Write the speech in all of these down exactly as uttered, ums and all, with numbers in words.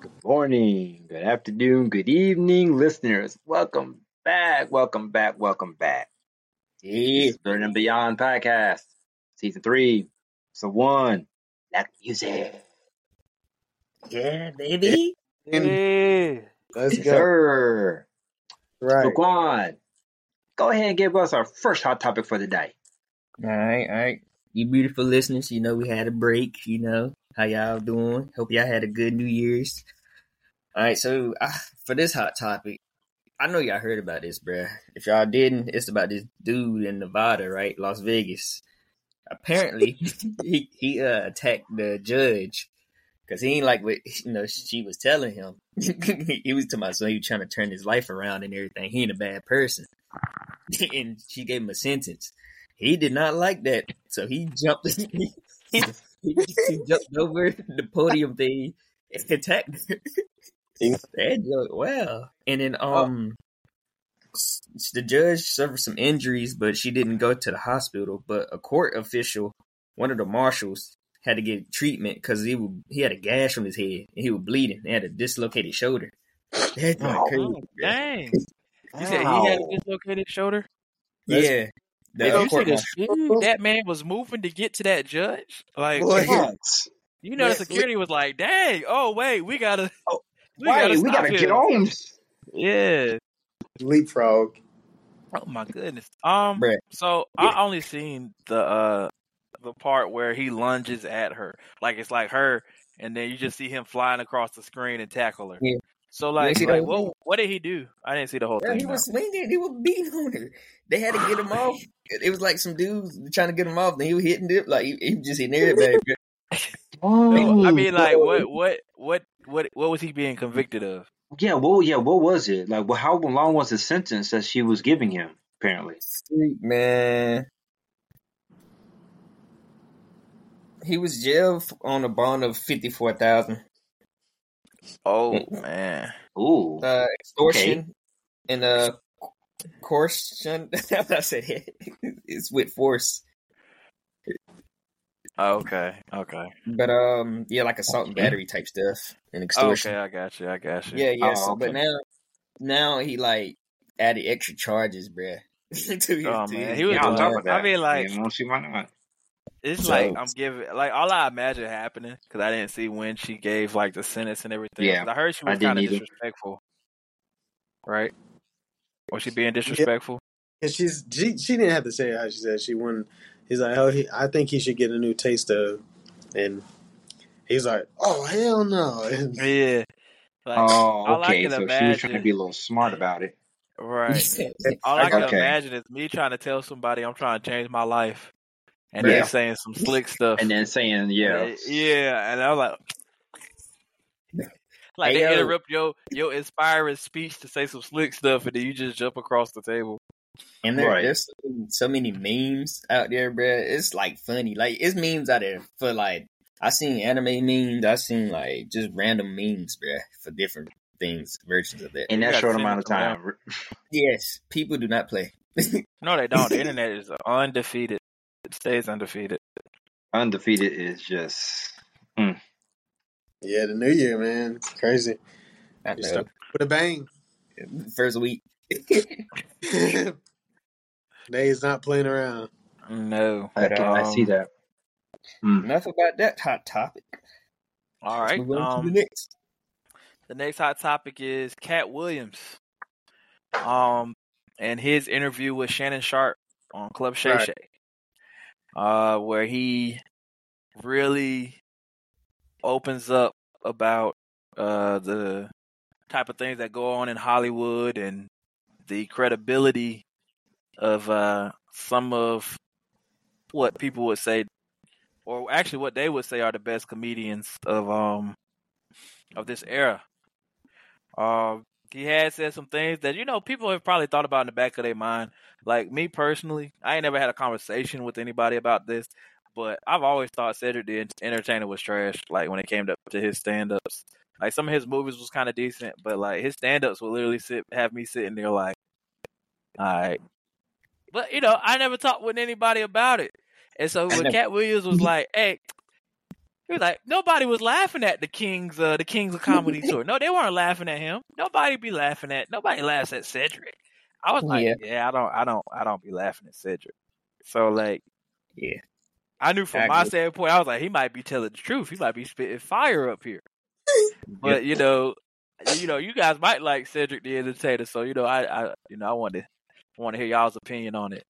Good morning, good afternoon, good evening, listeners. Welcome back, welcome back, welcome back. It's the Blerd and Beyond Podcast, Season three, Episode one, Black Music. Yeah, baby. Yeah. Let's go. Sir. Right. Laquan, go ahead and give us our first hot topic for the day. All right, all right. You beautiful listeners, you know we had a break, you know. How y'all doing? Hope y'all had a good New Year's. All right, so uh, for this hot topic, I know y'all heard about this, bruh. If y'all didn't, it's about this dude in Nevada, right? Las Vegas. Apparently, he, he uh, attacked the judge because he ain't like what you know she was telling him. He was talking about so he was trying to turn his life around and everything. He ain't a bad person. And she gave him a sentence. He did not like that, so he jumped. He, he, he jumped over the podium thing and attacked her. That joke, wow. And then um, oh. the judge suffered some injuries, but she didn't go to the hospital. But a court official, one of the marshals, had to get treatment because he would, he had a gash on his head and he was bleeding. He had a dislocated shoulder. That's oh, crazy. Oh, dang. You said he had a dislocated shoulder? That's, yeah. That, you see the speed that man was moving to get to that judge? Like, boy, you know, yes, the security was like, dang, oh, wait, we gotta, oh, we gotta, wait, we gotta get on. Yeah. Leapfrog. Oh, my goodness. Um, Brett. So yeah. I only seen the, uh, the part where he lunges at her. Like, it's like her, and then you just see him flying across the screen and tackle her. Yeah. So, like, like what, what did he do? I didn't see the whole yeah, thing. He now. was swinging. He was beating on her. They had to get him off. It was like some dudes trying to get him off, and he was hitting it. Like, he, he was just hitting everybody. Oh, so, I mean, like, what, what, what, what, what was he being convicted of? Yeah, well, yeah, what was it? Like, well, how long was the sentence that she was giving him, apparently? Sweet, man. He was jailed on a bond of fifty-four thousand dollars. Oh man! Ooh, uh, extortion okay. and uh, coercion. I said it. It's with force. Okay, okay. But um, yeah, like assault and battery type stuff and extortion. Okay, I got you. I got you. Yeah, yeah. Oh, so, okay. But now, now he like added extra charges, bruh. to his, oh to man, his, he was on top of that. I mean, like, yeah, she might not. It's so, like, I'm giving, like, all I imagine happening, because I didn't see when she gave, like, the sentence and everything. Yeah, I heard she was kind of disrespectful. It. Right? Was she being disrespectful? And she's, she, she didn't have to say it how she said. She wouldn't. He's like, oh, he, I think he should get a new taste of, and he's like, oh, hell no. And, yeah. Like, oh, okay, so imagine, she was trying to be a little smart about it. Right. All I can okay. imagine is me trying to tell somebody I'm trying to change my life. And yeah. then saying some slick stuff. And then saying, yeah. Yeah. And I was like, like hey, they yo. interrupt your, your inspiring speech to say some slick stuff, and then you just jump across the table. And there, right. there's so many memes out there, bro. It's like funny. Like, it's memes out there for like, I seen anime memes. I seen like just random memes, bro, for different things, versions of that. In that short amount of time. Around. Yes. People do not play. No, they don't. The internet is undefeated. It stays undefeated. Undefeated is just... Mm. Yeah, the new year, man. It's crazy. With a bang. First week. They is not playing around. No. I, can, I see that. Mm. Enough about that hot topic. All right. Let's move on um, to the next. The next hot topic is Cat Williams. Um, and his interview with Shannon Sharp on Club Shay right. Shay. Uh, where he really opens up about uh, the type of things that go on in Hollywood and the credibility of uh, some of what people would say, or actually what they would say are the best comedians of um of this era. Uh, he has said some things that, you know, people have probably thought about in the back of their mind. Like, me personally, I ain't never had a conversation with anybody about this, but I've always thought Cedric the Entertainer was trash, like, when it came to, to his stand-ups. Like, some of his movies was kind of decent, but, like, his stand-ups would literally sit, have me sitting there like, all right. But, you know, I never talked with anybody about it. And so when Cat Williams was like, hey, He was like, nobody was laughing at the Kings, uh, the Kings of Comedy tour. No, they weren't laughing at him. Nobody be laughing at. Nobody laughs at Cedric. I was like, yeah. yeah, I don't, I don't, I don't be laughing at Cedric. So like, yeah, I knew from I my standpoint, I was like, he might be telling the truth. He might be spitting fire up here. But you know, you know, you guys might like Cedric the Entertainer. So you know, I, I you know, I wanted, I want to hear y'all's opinion on it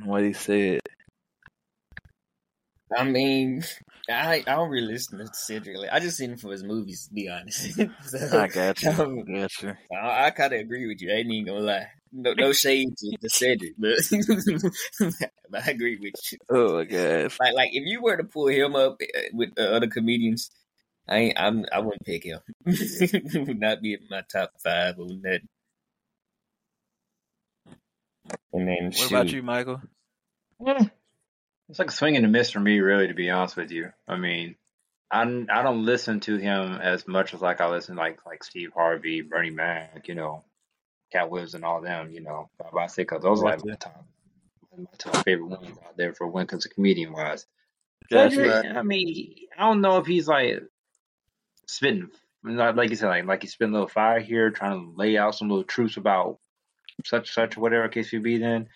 and what he said. I mean, I, I don't really listen to Cedric. Like, I just seen him for his movies, to be honest. So, I got you. Um, I got you. I, I kind of agree with you. I ain't even going to lie. No, no shade to Cedric, but, but I agree with you. Oh, my gosh. Like, like if you were to pull him up with uh, other comedians, I ain't, I'm, I wouldn't pick him. Would not be in my top five or nothing. And then, what shoot. about you, Michael? Yeah. It's like a swing and a miss for me, really, to be honest with you. I mean, I, I don't listen to him as much as like I listen like like Steve Harvey, Bernie Mac, you know, Cat Williams and all them, you know. But I say because those are like my top, my top favorite ones out there for when it comes to comedian wise. Right. I mean, I don't know if he's like spitting, like you said, like like he's spitting a little fire here, trying to lay out some little truths about such such whatever case you be then,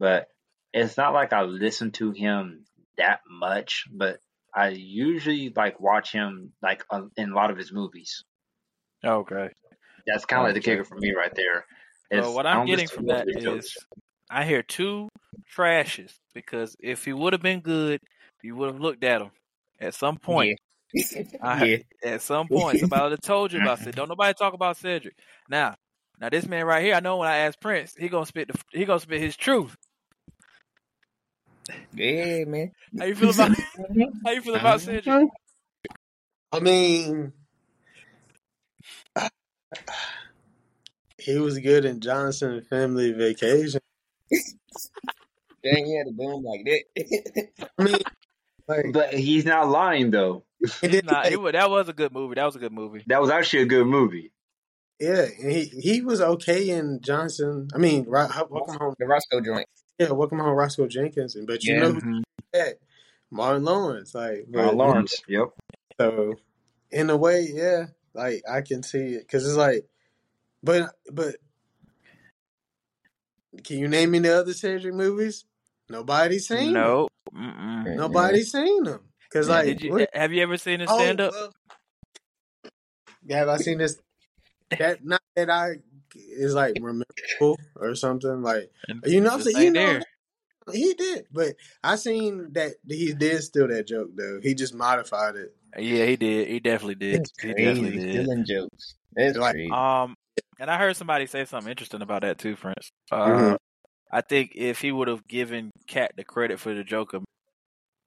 but. It's not like I listen to him that much, but I usually like watch him like uh, in a lot of his movies. Okay, that's kind of like the kicker for me right there. Well, what I'm getting from that is jokes. I hear two trashes because if he would have been good, you would have looked at him at some point. Yeah. I, yeah. At some point, somebody would have told you about it. Don't nobody talk about Cedric now. Now this man right here, I know when I ask Prince, he gonna spit the he gonna spit his truth. Yeah, man. How you feel about how you feel about Cedric? I mean, he was good in Johnson and Family Vacation. Dang, he had a boom like that. I mean, like, but he's not lying though. Nah, it was, that was a good movie. That was a good movie. That was actually a good movie. Yeah, and he he was okay in Johnson. I mean, welcome home the Roscoe joint. Yeah, welcome home, Roscoe Jenkins. But you yeah. know who that? Martin Lawrence. Like Martin Lawrence, yep. So, in a way, yeah, like, I can see it. Because it's like, but, but, can you name any other Cedric movies? Nobody's seen no. them. No. Nobody's seen them. Because, yeah, like, did you, have you ever seen his oh, stand-up? Uh, have I seen this? That, not that I... is like memorable or something like you know. So, you know he did, but I seen that he did steal that joke though. He just modified it. Yeah, he did. He definitely did. He definitely did. Stealing jokes. That's like, um, and I heard somebody say something interesting about that too, Prince. Uh, mm-hmm. I think if he would have given Cat the credit for the joke, of,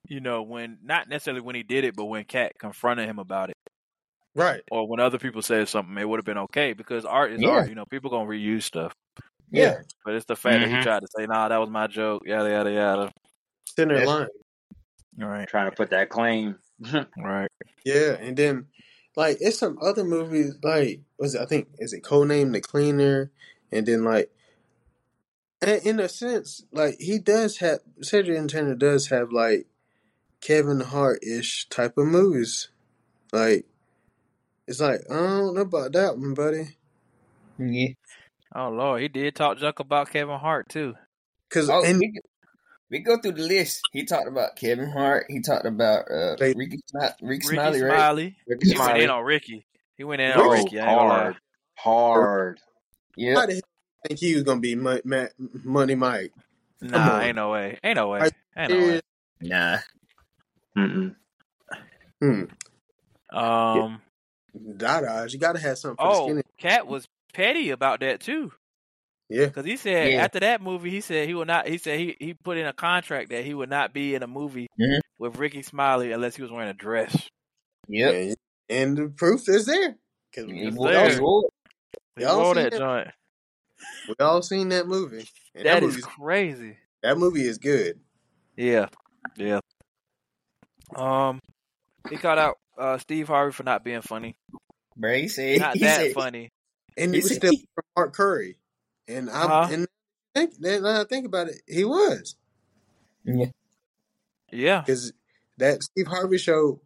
you know, when not necessarily when he did it, but when Cat confronted him about it. Right. Or when other people say something, it would have been okay because art is yeah. art. You know, people going to reuse stuff. Yeah. But it's the fact mm-hmm. that he tried to say, nah, that was my joke, yada, yada, yada. Sitting there lying. Right. Trying to put that claim. Right. Yeah. And then, like, it's some other movies, like, was it, I think, is it Codename the Cleaner? And then, like, and in a sense, like, he does have, Cedric the Entertainer does have, like, Kevin Hart-ish type of movies. Like, it's like, I don't know about that one, buddy. Yeah. Oh, Lord. He did talk junk about Kevin Hart, too. Because oh, and- we, we go through the list. He talked about Kevin Hart. He talked about uh, Ricky, Ricky, Ricky Smiley. Ricky Smiley. Ricky Smiley. He went in on Ricky. He went in on oh, Ricky. I ain't hard. Hard. Yeah. How the hell do you think he was going to be Money, Money Mike? Nah, ain't no way. Ain't no way. Ain't no way. Nah. Mm-mm. Hmm. Um... Yeah. Dada, you gotta have something. For oh, Cat was petty about that too. Yeah, because he said yeah. after that movie, he said he will not. He said he, he put in a contract that he would not be in a movie mm-hmm. with Ricky Smiley unless he was wearing a dress. Yep, and, and the proof is there. Cause we, it's there. All, we all, all seen that joint. We all seen that movie. And that, that is crazy. That movie is good. Yeah, yeah. Um, he called out. Uh, Steve Harvey for not being funny. Bro, he said not he that said, funny. And he was still Mark Curry. And I uh-huh. and think then I think about it, he was. Yeah. Yeah. Because that Steve Harvey show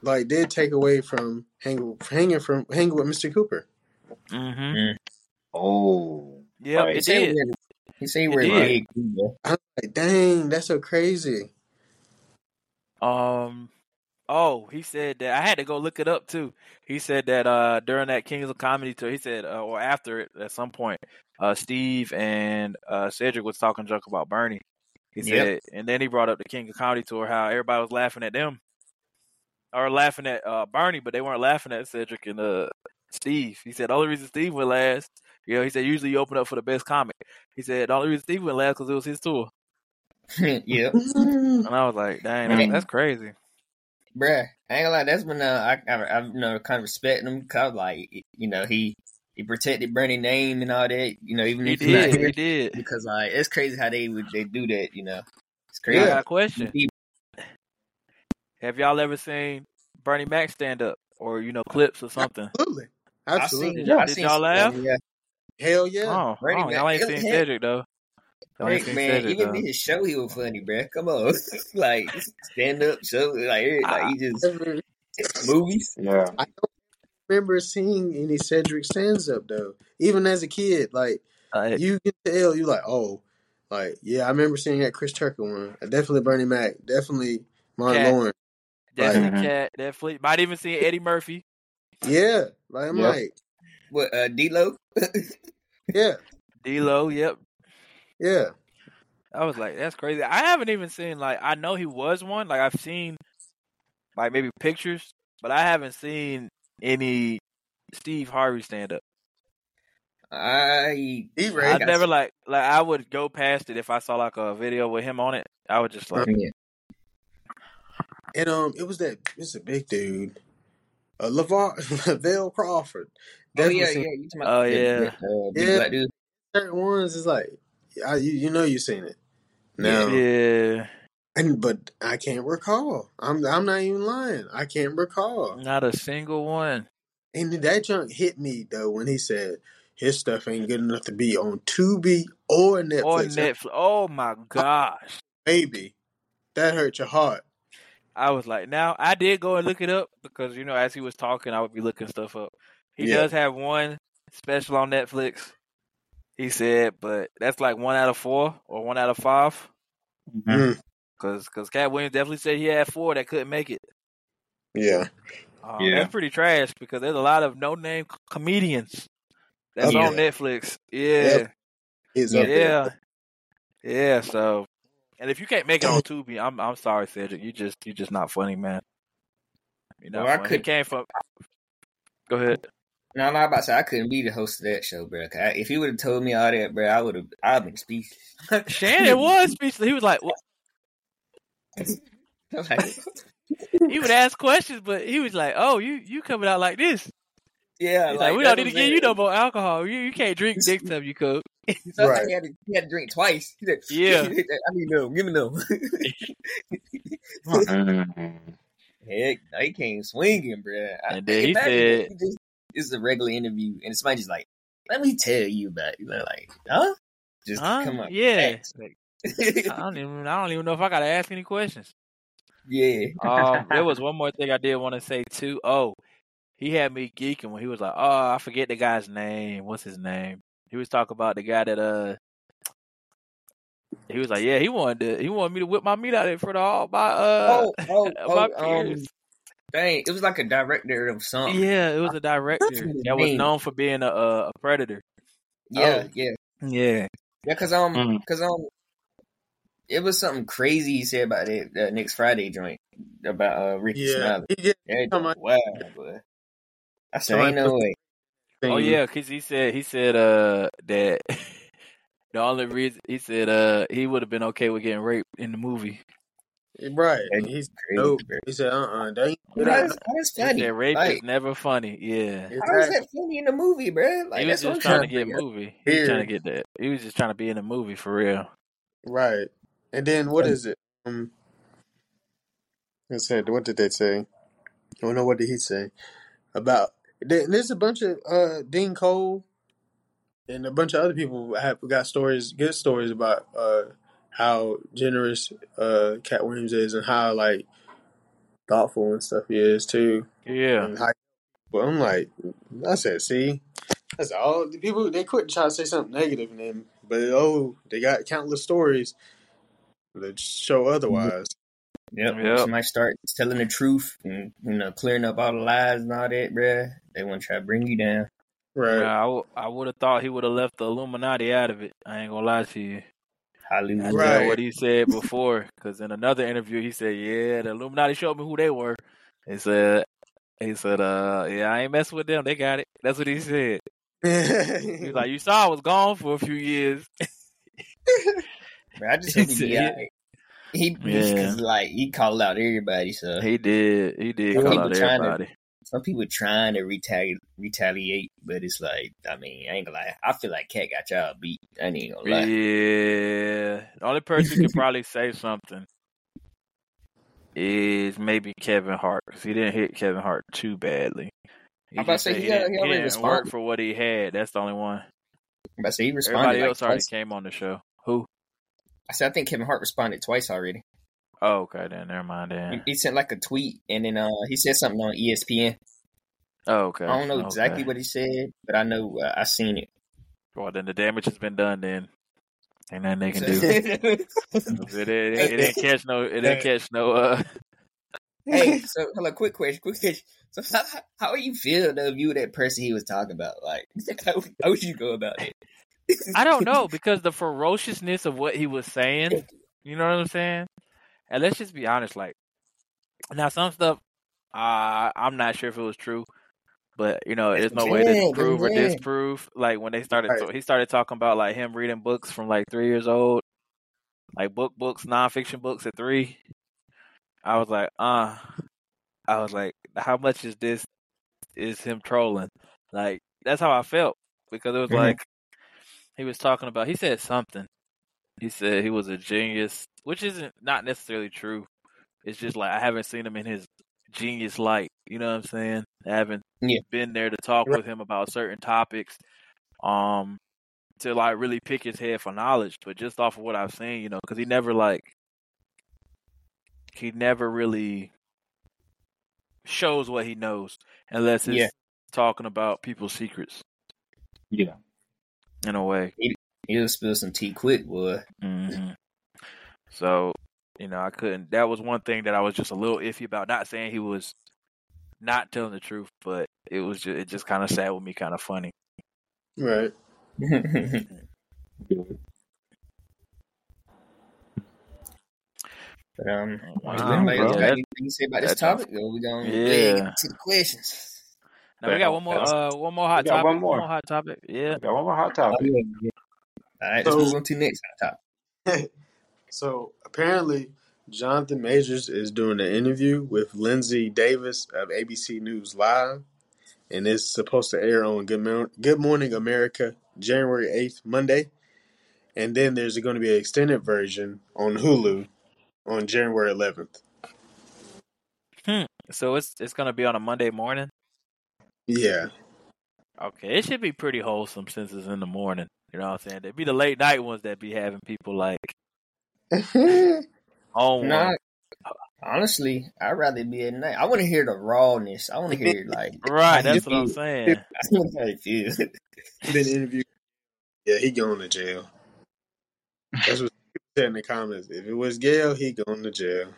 like did take away from hang, hanging from hanging with Mister Cooper. Mm-hmm. Oh, yeah, right. It did. He said we're big. I'm like, dang, that's so crazy. Um. Oh, he said that. I had to go look it up, too. He said that uh, during that Kings of Comedy tour, he said, uh, or after it, at some point, uh, Steve and uh, Cedric was talking junk about Bernie. He yep. said, and then he brought up the King of Comedy tour, how everybody was laughing at them, or laughing at uh, Bernie, but they weren't laughing at Cedric and uh, Steve. He said, the only reason Steve went last, you know, he said, usually you open up for the best comic. He said, the only reason Steve went last because it was his tour. Yeah. And I was like, dang, man, that's crazy. Bruh, I ain't gonna lie, that's when uh, I, I, I you know, kind of respect him, because, like, you know, he, he protected Bernie's name and all that, you know, even he if did, he's not here, he did. Because, like, it's crazy how they would they do that, you know. It's crazy. I got a question. He, Have y'all ever seen Bernie Mac stand up or, you know, clips or something? Absolutely. Absolutely. Did, yeah, did y'all laugh? Yeah. Hell yeah. Oh, oh, y'all ain't seen Cedric, though. Rick, man, Cedric, even in his show, he was funny, bruh. Come on. Like, stand up, show, like, everything. Like, he just, movies. Yeah. I don't remember seeing any Cedric stands up, though. Even as a kid, like, uh, you get to L, you like, oh, like, yeah, I remember seeing that Chris Tucker one. Definitely Bernie Mac. Definitely Martin Lawrence. Definitely like, Cat. Mm-hmm. Definitely. Might even see Eddie Murphy. Yeah. Like, I'm yep. like. What, uh, D-Lo? Yeah. D-Lo, yep. Yeah. I was like, that's crazy. I haven't even seen, like, I know he was one. Like, I've seen, like, maybe pictures, but I haven't seen any Steve Harvey stand-up. I I never, like, like, I would go past it if I saw, like, a video with him on it. I would just, like. And, um, it was that, it's a big dude. Uh, LaVar, LaVell Crawford. Oh, yeah, yeah. Oh, yeah. Yeah. Certain ones is like. I, you, you know you seen it now, yeah. And but I can't recall. I'm I'm not even lying. I can't recall. Not a single one. And that junk hit me though when he said his stuff ain't good enough to be on Tubi or Netflix. Or Netflix. Oh my gosh, baby, that hurt your heart. I was like, now I did go and look it up because you know as he was talking, I would be looking stuff up. He yeah. does have one special on Netflix. He said, but that's like one out of four or one out of five. Because mm-hmm. Cat Williams definitely said he had four that couldn't make it. Yeah. Um, yeah. That's pretty trash because there's a lot of no-name comedians that's yeah. on Netflix. Yeah. Yeah. Yeah. yeah, so. And if you can't make it on Tubi, I'm I'm sorry, Cedric. You just, you're just not funny, man. You know, well, I could... came from... Go ahead. No, I'm not about to say I couldn't be the host of that show, bro. I, if he would have told me all that, bro, I would have. I've been speechless. Shannon was speechless. He was like, "What?" He would ask questions, but he was like, "Oh, you you coming out like this?" Yeah, like, like we don't need to give you no more alcohol. You you can't drink next time you cook. So right. He had, to, he had to drink twice. Said, yeah, I need no. Give me no. Heck, no, he came swinging, bro. And then he said. It's a regular interview, and somebody just like, let me tell you about it. You know, like, huh? Just huh? come on. Yeah. I don't even I don't even know if I got to ask any questions. Yeah. um, there was one more thing I did want to say, too. Oh, he had me geeking when he was like, oh, I forget the guy's name. What's his name? He was talking about the guy that, uh, he was like, yeah, he wanted to, he wanted me to whip my meat out in front of all my, uh, oh, oh, my oh, peers. Um... Dang, it was like a director of something. Yeah, it was a director that was known for being a, a predator. Yeah, oh. yeah, yeah, yeah. Cause um, mm. cause um, it was something crazy he said about that, that Next Friday joint about uh, Ricky yeah. Smiley. Yeah, yeah. Wow, boy. I said, ain't no way. Oh yeah, cause he said he said uh that the only reason he said uh he would have been okay with getting raped in the movie. Right, and he's crazy. He said, "Uh, uh, that's funny. He said, rape like, is never funny." Yeah, how is that funny in the movie, bro? Like, he was that's just trying, trying to get a movie. He was trying to get that. He was just trying to be in a movie for real. Right, and then what is it? Um, I said, what did they say? I don't know what did he say about. There's a bunch of uh, Dean Cole and a bunch of other people have got stories, good stories about. Uh, how generous uh, Cat Williams is and how, like, thoughtful and stuff he is too. Yeah. And how, but I'm like, I said, see, that's all the people, they quit trying to say something negative, and then, but oh, they got countless stories that show otherwise. Yep. yep. Somebody start telling the truth and, you know, clearing up all the lies and all that, bruh. They want to try to bring you down. Right. Yeah, I, w- I would have thought he would have left the Illuminati out of it. I ain't going to lie to you. Hallelujah. That's right. What he said before, because in another interview, he said, yeah, the Illuminati showed me who they were. He said, he said, uh, yeah, I ain't messing with them. They got it. That's what he said. He was like, you saw I was gone for a few years. I just think he'd be all right. He yeah. cause, like he called out everybody, so he did. He did some call out everybody. To, some people trying to retali- retaliate, but it's like, I mean, I ain't gonna lie. I feel like Cat got y'all beat. I ain't gonna lie. Yeah, the only person who could probably say something is maybe Kevin Hart, because he didn't hit Kevin Hart too badly. He I'm about to say he, he got, didn't, he he didn't work for what he had. That's the only one. I'm about to say he responded. Everybody like else already twice. Came on the show. Who? I said, I think Kevin Hart responded twice already. Oh, okay, then never mind. Then. He sent like a tweet, and then uh, he said something on E S P N. Oh, okay. I don't know exactly okay. what he said, but I know uh, I seen it. Well, then the damage has been done. Then ain't nothing they can do. it, it, it, it didn't catch no. It didn't catch no. Uh... Hey, so hello, quick question, quick question. So, how, how are you feeling of you that person he was talking about? Like, how, how would you go about it? I don't know, because the ferociousness of what he was saying, you know what I'm saying? And let's just be honest, like, now some stuff, uh, I'm not sure if it was true, but, you know, there's no way to prove or disprove. Like, when they started, so he started talking about, like, him reading books from, like, three years old, like, book books, nonfiction books at three. I was like, uh, I was like, how much is this, is him trolling? Like, that's how I felt, because it was mm-hmm. like, he was talking about, he said something. He said he was a genius, which isn't not necessarily true. It's just like, I haven't seen him in his genius light. You know what I'm saying? I haven't yeah. been there to talk with him about certain topics, um, to like really pick his head for knowledge. But just off of what I've seen, you know, because he never like, he never really shows what he knows unless it's yeah. talking about people's secrets. Yeah. In a way. He, he'll spill some tea quick, boy. Mm-hmm. So, you know, I couldn't... That was one thing that I was just a little iffy about. Not saying he was not telling the truth, but it was just, it just kind of sat with me, kind of funny. Right. But, um... Wow, like, got anything to say about this topic? We're going to get to the questions. Now, we got one more, uh, one more hot topic. One more. one more hot topic. Yeah, we got one more hot topic. Oh, yeah, yeah. All right, so, let's move on to next hot topic. So apparently, Jonathan Majors is doing an interview with Lindsay Davis of A B C News Live, and it's supposed to air on Good, Mo- Good Morning America, January eighth, Monday, and then there's going to be an extended version on Hulu on January eleventh. Hmm. So it's it's going to be on a Monday morning. Yeah. Okay, it should be pretty wholesome since it's in the morning. You know what I'm saying? It'd be the late night ones that be having people like on nah, one. Honestly, I'd rather be at night. I want to hear the rawness. I want to hear like right. That's what I'm saying. I want to hear it. Been interviewed. Yeah, he going to jail. That's what he said in the comments. If it was Gail, he going to jail.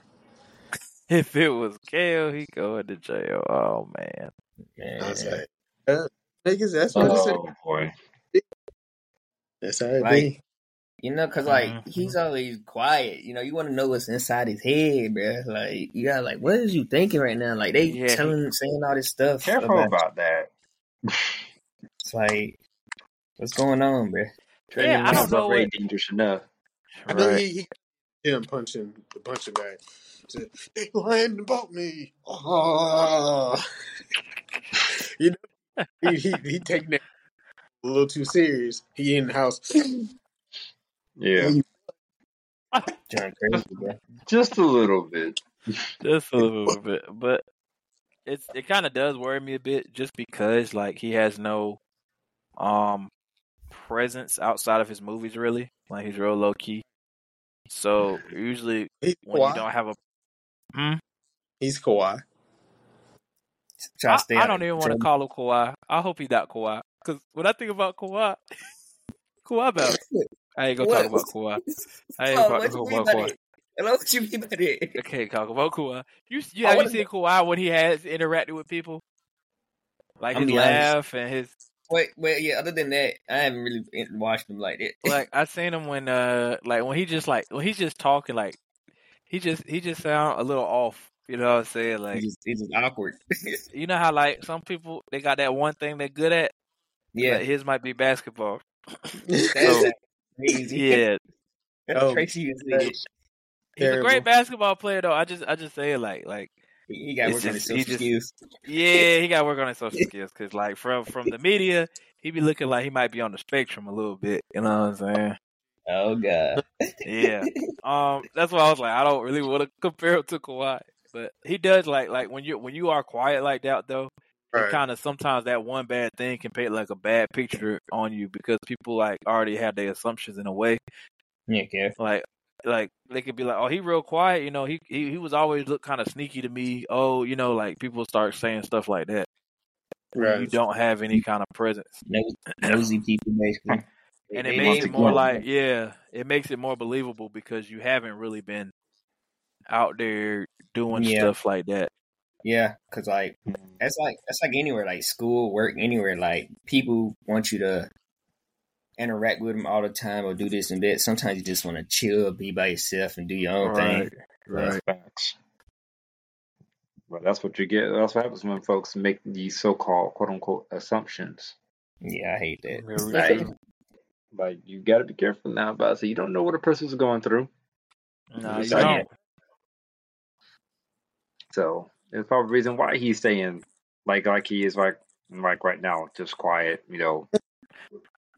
If it was Gail, he going to jail. Oh man. Man. I was like, uh, niggas, that's what oh, I said. That's how it like, be. You know, because, like, mm-hmm. he's always quiet. You know, you want to know what's inside his head, bro. Like, you got like, what is you thinking right now? Like, they yeah. telling, saying all this stuff. Careful about, about that. It's like, what's going on, bro? Yeah, I don't know what... dangerous enough. I right. think he... Yeah, I'm punching the punching bag. Said, they lying about me. Oh. You know, he, he, he taking that a little too serious. He in the house. Yeah. Just a little bit. Just a little bit. But it's it kind of does worry me a bit just because, like, he has no um presence outside of his movies, really. Like, he's real low-key. So, usually, when you don't have a... Hmm? He's Kawhi. I, I don't even want to call him Kawhi. I hope he's not Kawhi. Because when I think about Kawhi, Kawhi Bell. I ain't going to talk about Kawhi. I ain't going to talk about Kawhi. And what you mean by that? I can't talk about Kawhi. You, you, have you seen Kawhi when he has interacted with people? Like his laugh and his... Wait, well, yeah. Other than that, I haven't really watched him like that. Like I seen him when, uh, like when he just like when he's just talking, like he just he just sound a little off. You know what I'm saying? Like he's just, he's just awkward. You know how like some people they got that one thing they're good at. Yeah, like, his might be basketball. That's so, crazy. Yeah. That's oh, Tracy is like, he's terrible. A great basketball player though. I just I just say it like like. He got to work just, on his social just, skills. Yeah, he got to work on his social skills because, like, from, from the media, he be looking like he might be on the spectrum a little bit. You know what I'm saying? Oh, God. Yeah. Um, that's why I was like, I don't really want to compare him to Kawhi. But he does, like, like when you when you are quiet like that, though, right. Kind of sometimes that one bad thing can paint, like, a bad picture on you because people, like, already have their assumptions in a way. Yeah, yeah. Like, Like they could be like, oh, he real quiet, you know. He he, he was always look kind of sneaky to me. Oh, you know, like people start saying stuff like that. Right. You don't have any kind of presence. Nosy people, basically. And it, it makes it more cool. Like, yeah, it makes it more believable because you haven't really been out there doing yeah. stuff like that. Yeah, because like that's like that's like anywhere, like school, work, anywhere. Like people want you to interact with them all the time or do this and that. Sometimes you just want to chill, be by yourself, and do your own right, thing. Right. That's but that's what you get. That's what happens when folks make these so-called quote-unquote assumptions. Yeah, I hate that. Really? Like, like, you got to be careful now about it. You don't know what a person's going through. No, you don't. So, there's probably a reason why he's staying like like he is like like right now, just quiet, you know.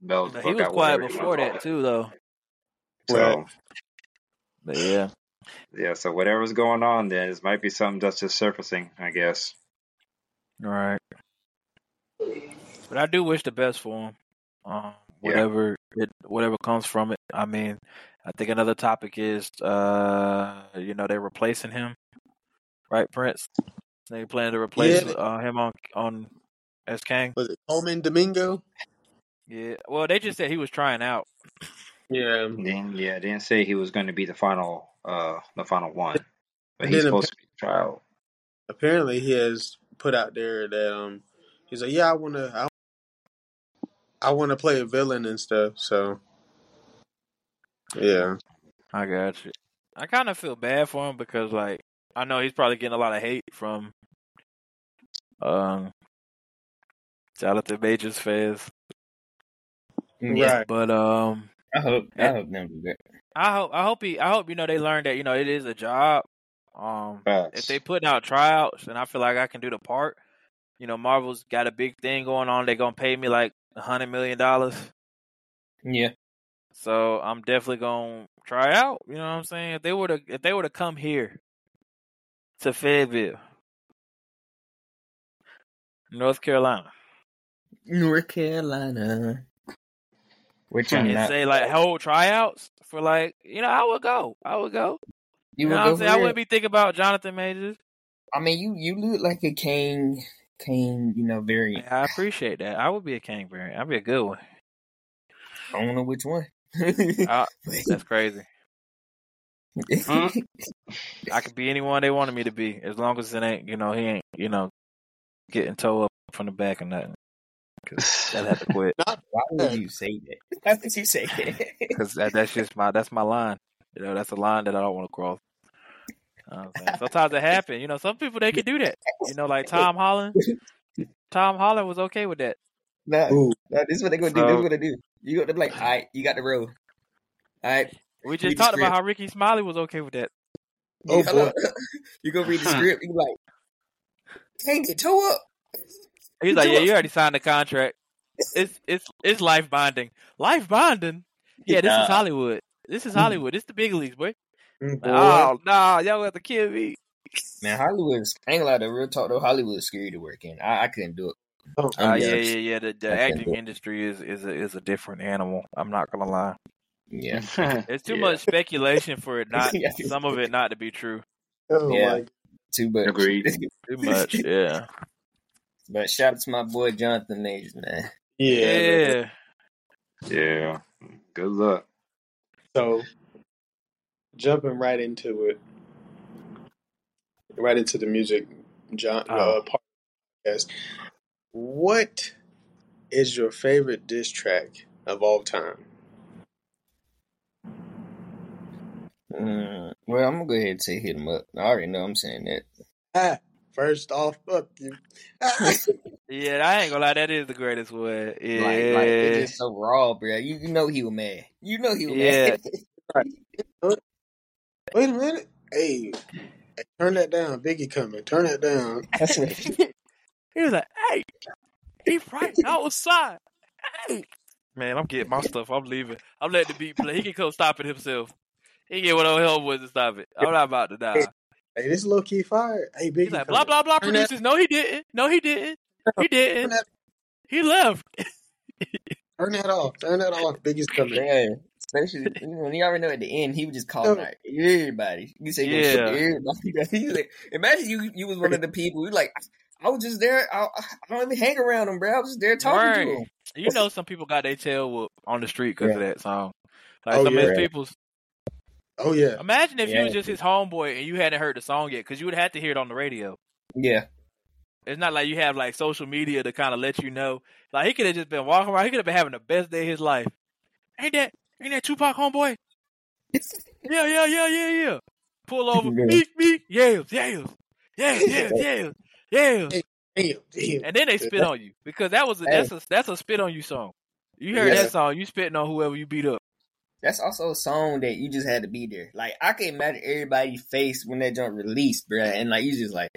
No, he was quiet before that too, though. So, but yeah, yeah. So whatever's going on, then it might be something that's just surfacing, I guess. All right. But I do wish the best for him. Um, whatever yeah. it, whatever comes from it. I mean, I think another topic is, uh, you know, they're replacing him, right, Prince? They plan to replace yeah. uh, him on on as Kang. Was it Coleman Domingo? Yeah, well, they just said he was trying out. Yeah, then, yeah, didn't say he was going to be the final, uh, the final one, but he's supposed to be the trial. Apparently, he has put out there that um, he's like, yeah, I want to, I, I want to play a villain and stuff. So, yeah, I got you. I kind of feel bad for him because, like, I know he's probably getting a lot of hate from, um, Jonathan Majors fans. Yeah, right. But um, I hope I hope them do that. I hope I hope he I hope you know they learned that you know it is a job. Um, Facts. If they putting out tryouts, and I feel like I can do the part. You know, Marvel's got a big thing going on. They're gonna pay me like a hundred million dollars. Yeah. So I'm definitely gonna try out. You know what I'm saying? If they were to if they were to come here to Fayetteville, North Carolina, North Carolina. Which and not... say like whole tryouts for like you know I would go I would go you, you know what I'm saying? I wouldn't be thinking about Jonathan Majors. I mean you you look like a Kang Kang you know variant. I appreciate that. I would be a Kang variant. I'd be a good one. I don't know which one. uh, that's crazy. Huh? I could be anyone they wanted me to be as long as it ain't you know he ain't you know getting toe up from the back or nothing. Cause that had to quit. Not, why would you say that? Why would you say that? Because that, that's just my that's my line. You know, that's a line that I don't want to cross. Um, sometimes it happens. You know, some people they can do that. You know, like Tom Holland. Tom Holland was okay with that. No, nah, nah, this is what they're gonna do. So, this is what they do. You got to be like, all right, you got the role. All right. We just talked about how Ricky Smiley was okay with that. Oh yeah, boy, you go read the script. You like, dang it, toe up. He's like, yeah, you already signed the contract. It's it's it's life bonding. Life bonding? Yeah, this nah. is Hollywood. This is Hollywood. This the big leagues, boy. Mm, boy. Oh, nah, y'all got to kill me. Man, Hollywood's, I ain't allowed to real talk, though. Hollywood's scary to work in. I, I couldn't do it. Oh, uh, yeah, yeah, yeah. The, the acting industry is, is, a, is a different animal. I'm not going to lie. Yeah. There's too yeah. much speculation for it not, yeah. some of it not to be true. Oh, yeah. My Too much. Agreed. Too much, yeah. But shout out to my boy Jonathan Majors, man. Yeah. Yeah. Yeah. Good luck. So, jumping right into it, right into the music genre oh. uh, podcast. What is your favorite diss track of all time? Mm, well, I'm going to go ahead and say hit him up. I already know I'm saying that. Ah, first off, fuck you. Ah. Yeah, I ain't going to lie. That is the greatest one. Yeah. Like, like, it's just so raw, bro. You, you know he was mad. You know he was yeah. mad. Wait a minute. Hey, turn that down. Biggie coming. Turn that down. That's what he was like, hey, he right outside. Hey. Man, I'm getting my stuff. I'm leaving. I'm letting the beat play. He can come stop it himself. He get what old hell was to stop it. I'm not about to die. Hey, this low key fire. Hey, Biggie. He's like, blah, blah, blah, producers. No, he didn't. No, he didn't. He didn't. He left. Turn that off. Turn that off. Biggie's coming. Yeah. Especially, you know, you already know at the end, he would just call no. like, everybody. You say, yeah. Everybody. Like, imagine you you was one of the people. You like, I was just there. I, I don't even hang around him, bro. I was just there talking right. to him. You know, some people got their tail whooped on the street because yeah. of that song. Like, oh, some yeah, of his right. people's. Oh, yeah. Imagine if yeah. you was just his homeboy and you hadn't heard the song yet, because you would have to hear it on the radio. Yeah. It's not like you have, like, social media to kind of let you know. Like, he could have just been walking around. He could have been having the best day of his life. Ain't that ain't that Tupac, homeboy? yeah, yeah, yeah, yeah, yeah. Pull over. Beep, beep. Yells, yells. Yells, yells, yells. Yells. And then they spit on you, because that was a, that's, a, that's a spit on you song. You heard yeah. that song, you spitting on whoever you beat up. That's also a song that you just had to be there. Like, I can imagine everybody's face when that junk released, bruh. And, like, you just like,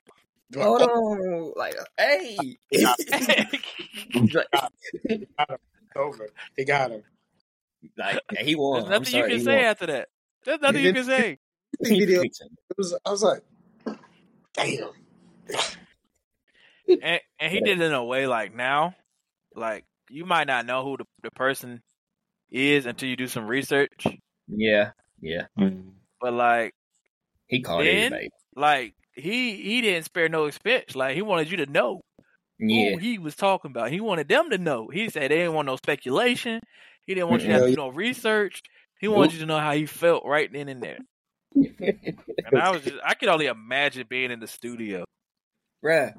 hold on. Like, hey. He got him. Over. He got him. Like, yeah, he won. There's nothing sorry, you can say won. After that. There's nothing you can say. It was, I was like, damn. and, and he did it in a way, like, now. Like, you might not know who the, the person is until you do some research. Yeah, yeah. Mm-hmm. But like, he called everybody. Like he he didn't spare no expense. Like he wanted you to know yeah. who he was talking about. He wanted them to know. He said they didn't want no speculation. He didn't want you to have to do no research. He wanted you to know how he felt right then and there. And I was just I could only imagine being in the studio, bruh,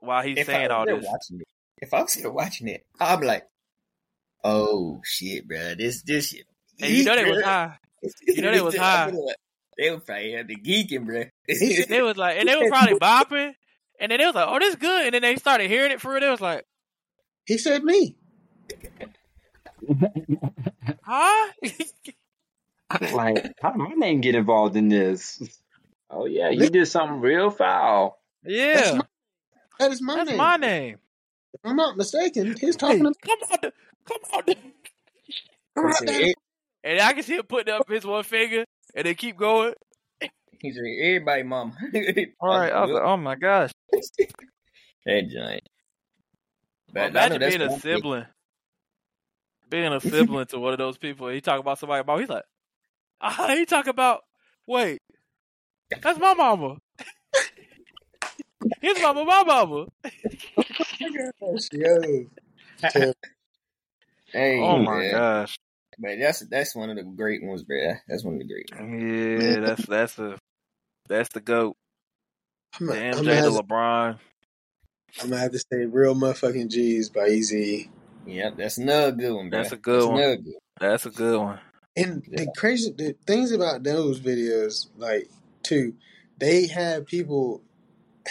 while he's if saying all this. If I was still watching it, I'd be like, oh shit, bro! This this shit. And you know they was high. You know they was high. They were probably at the geeking, bro. They was like, and they were probably bopping, and then they was like, "Oh, this good." And then they started hearing it for real. They was like, "He said me, huh?" I'm like, how did my name get involved in this? Oh yeah, you did something real foul. Yeah, that's my, that is my that's name. My name. If I'm not mistaken, he's talking. Hey, to- come on. Come on, dude. Come on, dude. And I can see him putting up his one finger and they keep going. He's like, everybody, mama. All right. I was like, oh my gosh. That giant. Well, imagine being a sibling. Thing. Being a sibling to one of those people. He talking about somebody, about, he's like, uh, he talking about, wait, that's my mama. His mama, my mama. Oh my gosh, yo. Hey, oh my man. Gosh! But that's that's one of the great ones, bro. That's one of the great ones. Yeah, that's that's a that's the GOAT. I'm the M J, the LeBron. I'm gonna have to say "Real Motherfucking G's" by Eazy-E. Yep, that's another good one, bro. That's a good that's one. Good. That's a good one. And yeah. the crazy the things about those videos, like too, they have people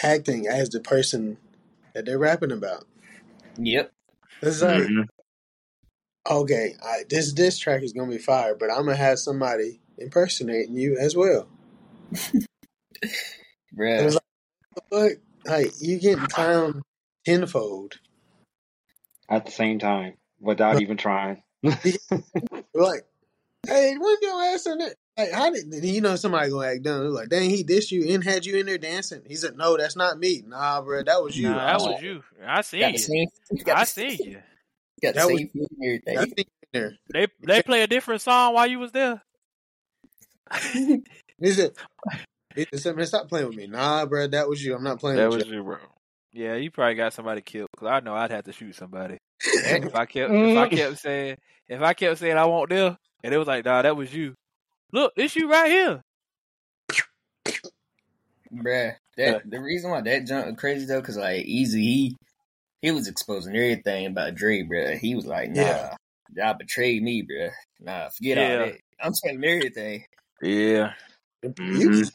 acting as the person that they're rapping about. Yep, it's like. Mm-hmm. Okay, I, this diss track is gonna be fire, but I'm gonna have somebody impersonating you as well. Bruh. Like, like you getting clowned tenfold at the same time without like, even trying. Like, hey, when's your ass in there? Like, how did you know somebody gonna act dumb? They're like, dang, he dissed you and had you in there dancing. He said, no, that's not me. Nah, bro, that was you. Nah, that was like, you. I see you. See. you I see you. Got that was, everything. They they play a different song while you was there. Is it? It's, man, stop playing with me. Nah, bro, that was you. I'm not playing that with you. That was you, bro. Yeah, you probably got somebody killed. Cause I know I'd have to shoot somebody. And if I kept, if I kept saying, if I kept saying I want them, and it was like, nah, that was you. Look, it's you right here, bruh. That the reason why that jump was crazy though, cause like Easy, he he was exposing everything about Dre, bruh. He was like, nah, yeah. y'all betrayed me, bruh. Nah, forget yeah. all that. I'm telling everything. Yeah, mm-hmm. he was,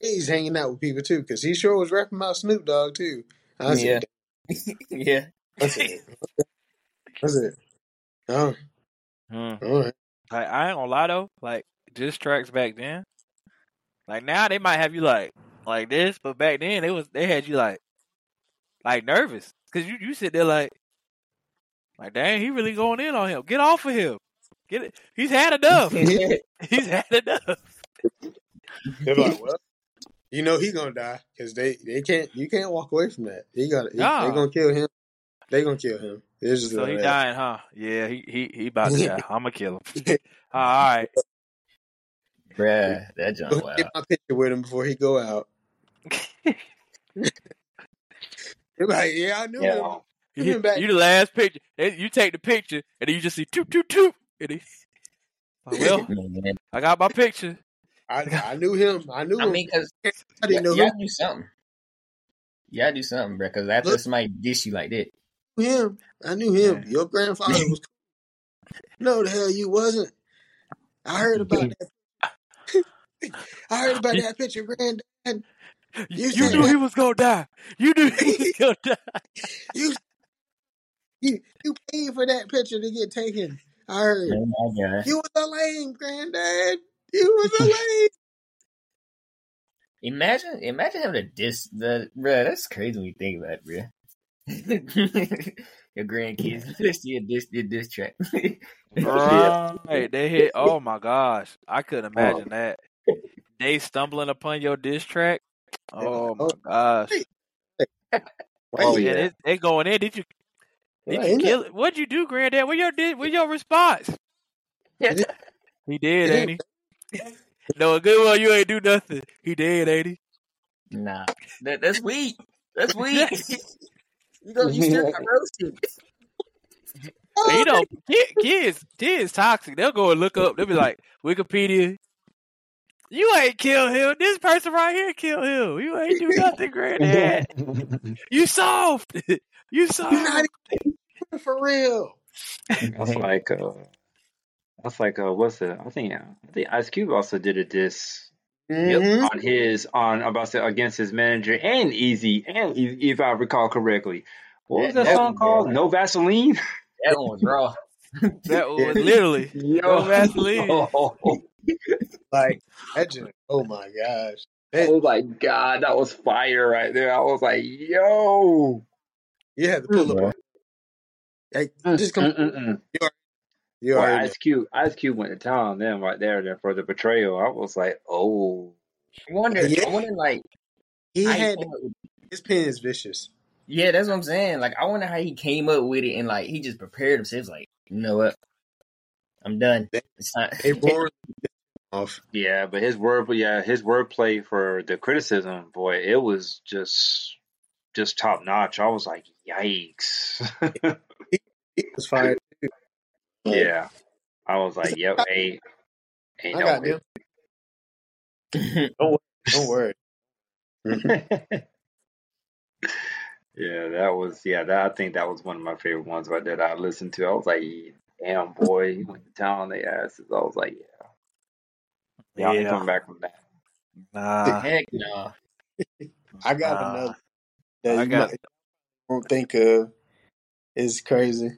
he's hanging out with people too, cause he sure was rapping about Snoop Dogg too. I was yeah. yeah. That's it. That's it. Oh. Hmm. All right. Like, I ain't gonna lie though, like, just tracks back then. Like, now they might have you like, like this, but back then it was, they had you like, like nervous. Cause you, you sit there like, like, dang, he really going in on him. Get off of him. Get it. He's had enough. He's had enough. They're like, well, you know he gonna die. Cause they, they can't, you can't walk away from that. He gotta, nah. They gonna kill him. They gonna kill him. Just so he ass. Dying, huh? Yeah, he he he about to die. I'm gonna kill him. All right, bruh, that jump. Wow. Get my picture with him before he go out. Like, yeah, I knew yeah. him. You, you, him back. You the last picture. You take the picture, and then you just see toot toot toot. And he, like, well, I got my picture. I I knew him. I knew I him. Mean, cause I didn't y- know y'all knew something. Y'all do something, bruh, because after Look. somebody dish you like that. Him, I knew him. Yeah. Your grandfather was cool. No, the hell you wasn't. I heard about that. I heard about that picture, granddad. You, you knew that. He was gonna die. You knew he was gonna die. you, you, you paid for that picture to get taken. I heard. Oh my God. You was a lame, granddad. You was a lame. Imagine, imagine having a diss. The bruh, that's crazy when you think about it, bruh. Your grandkids, this your diss, your diss track. Bruh, hey, they hit. Oh my gosh, I couldn't imagine oh. that. They stumbling upon your diss track. Oh my gosh. Oh yeah, they, they going in. Did you? Did you kill it? What'd you do, granddad? What your did? What your response? He did, ain't he? No, a good one. You ain't do nothing. He did, ain't he? Nah, that, that's weak. That's weak. You go, you still got roasted. You know, kids, kids toxic. They'll go and look up. They'll be like, Wikipedia, you ain't kill him. This person right here killed him. You ain't do nothing, granddad. You soft. You soft. For real. That's like, uh, that's like, uh, what's it? I think, I think Ice Cube also did a diss. Mm-hmm. Yep, on his on about to say against his manager and Easy and Easy, if I recall correctly, what was that, that song called? Raw. No Vaseline. That one was raw. That was literally Yo. No Vaseline. Oh. Like that just, oh my gosh! That, oh my God, that was fire right there. I was like, yo, you had to pull mm-hmm. up. Hey, just come. Mm-mm-mm. You're- Well, Ice Cube, Ice Cube went to town then right there, there for the betrayal. I was like, oh, I wonder, yeah. I wonder, like he I had wonder, his pen is vicious. Yeah, that's what I'm saying. Like, I wonder how he came up with it, and like he just prepared himself. Like, you know what, I'm done. It's not- it roared off. Yeah, but his word, yeah, his wordplay for the criticism, boy, it was just, just top notch. I was like, yikes. he, he was fired. Yeah, I was like, "Yep, ain't ain't no." Don't worry, don't worry. Yeah, that was yeah. That, I think that was one of my favorite ones right there that I listened to. I was like, "Damn, boy, he went to town on their asses." I was like, "Yeah, y'all yeah. ain't coming back from that." Nah, heck no. I got nah. another that I you got. Might, won't think of. It's crazy.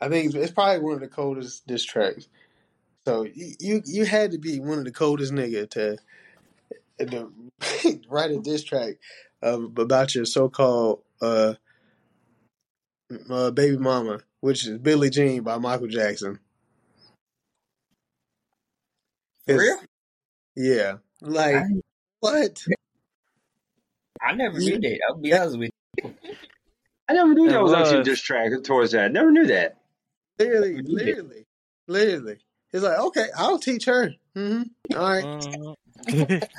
I think it's probably one of the coldest diss tracks. So you you, you had to be one of the coldest nigga to, to write a diss track uh, about your so-called uh, uh, baby mama, which is Billie Jean by Michael Jackson. Really? Yeah. Like, I, what? I never knew that. I'll be honest with you. I never knew that, that was actually a diss track towards that. I never knew that. Literally, literally, literally. It's like, okay, I'll teach her. Mm-hmm. All right.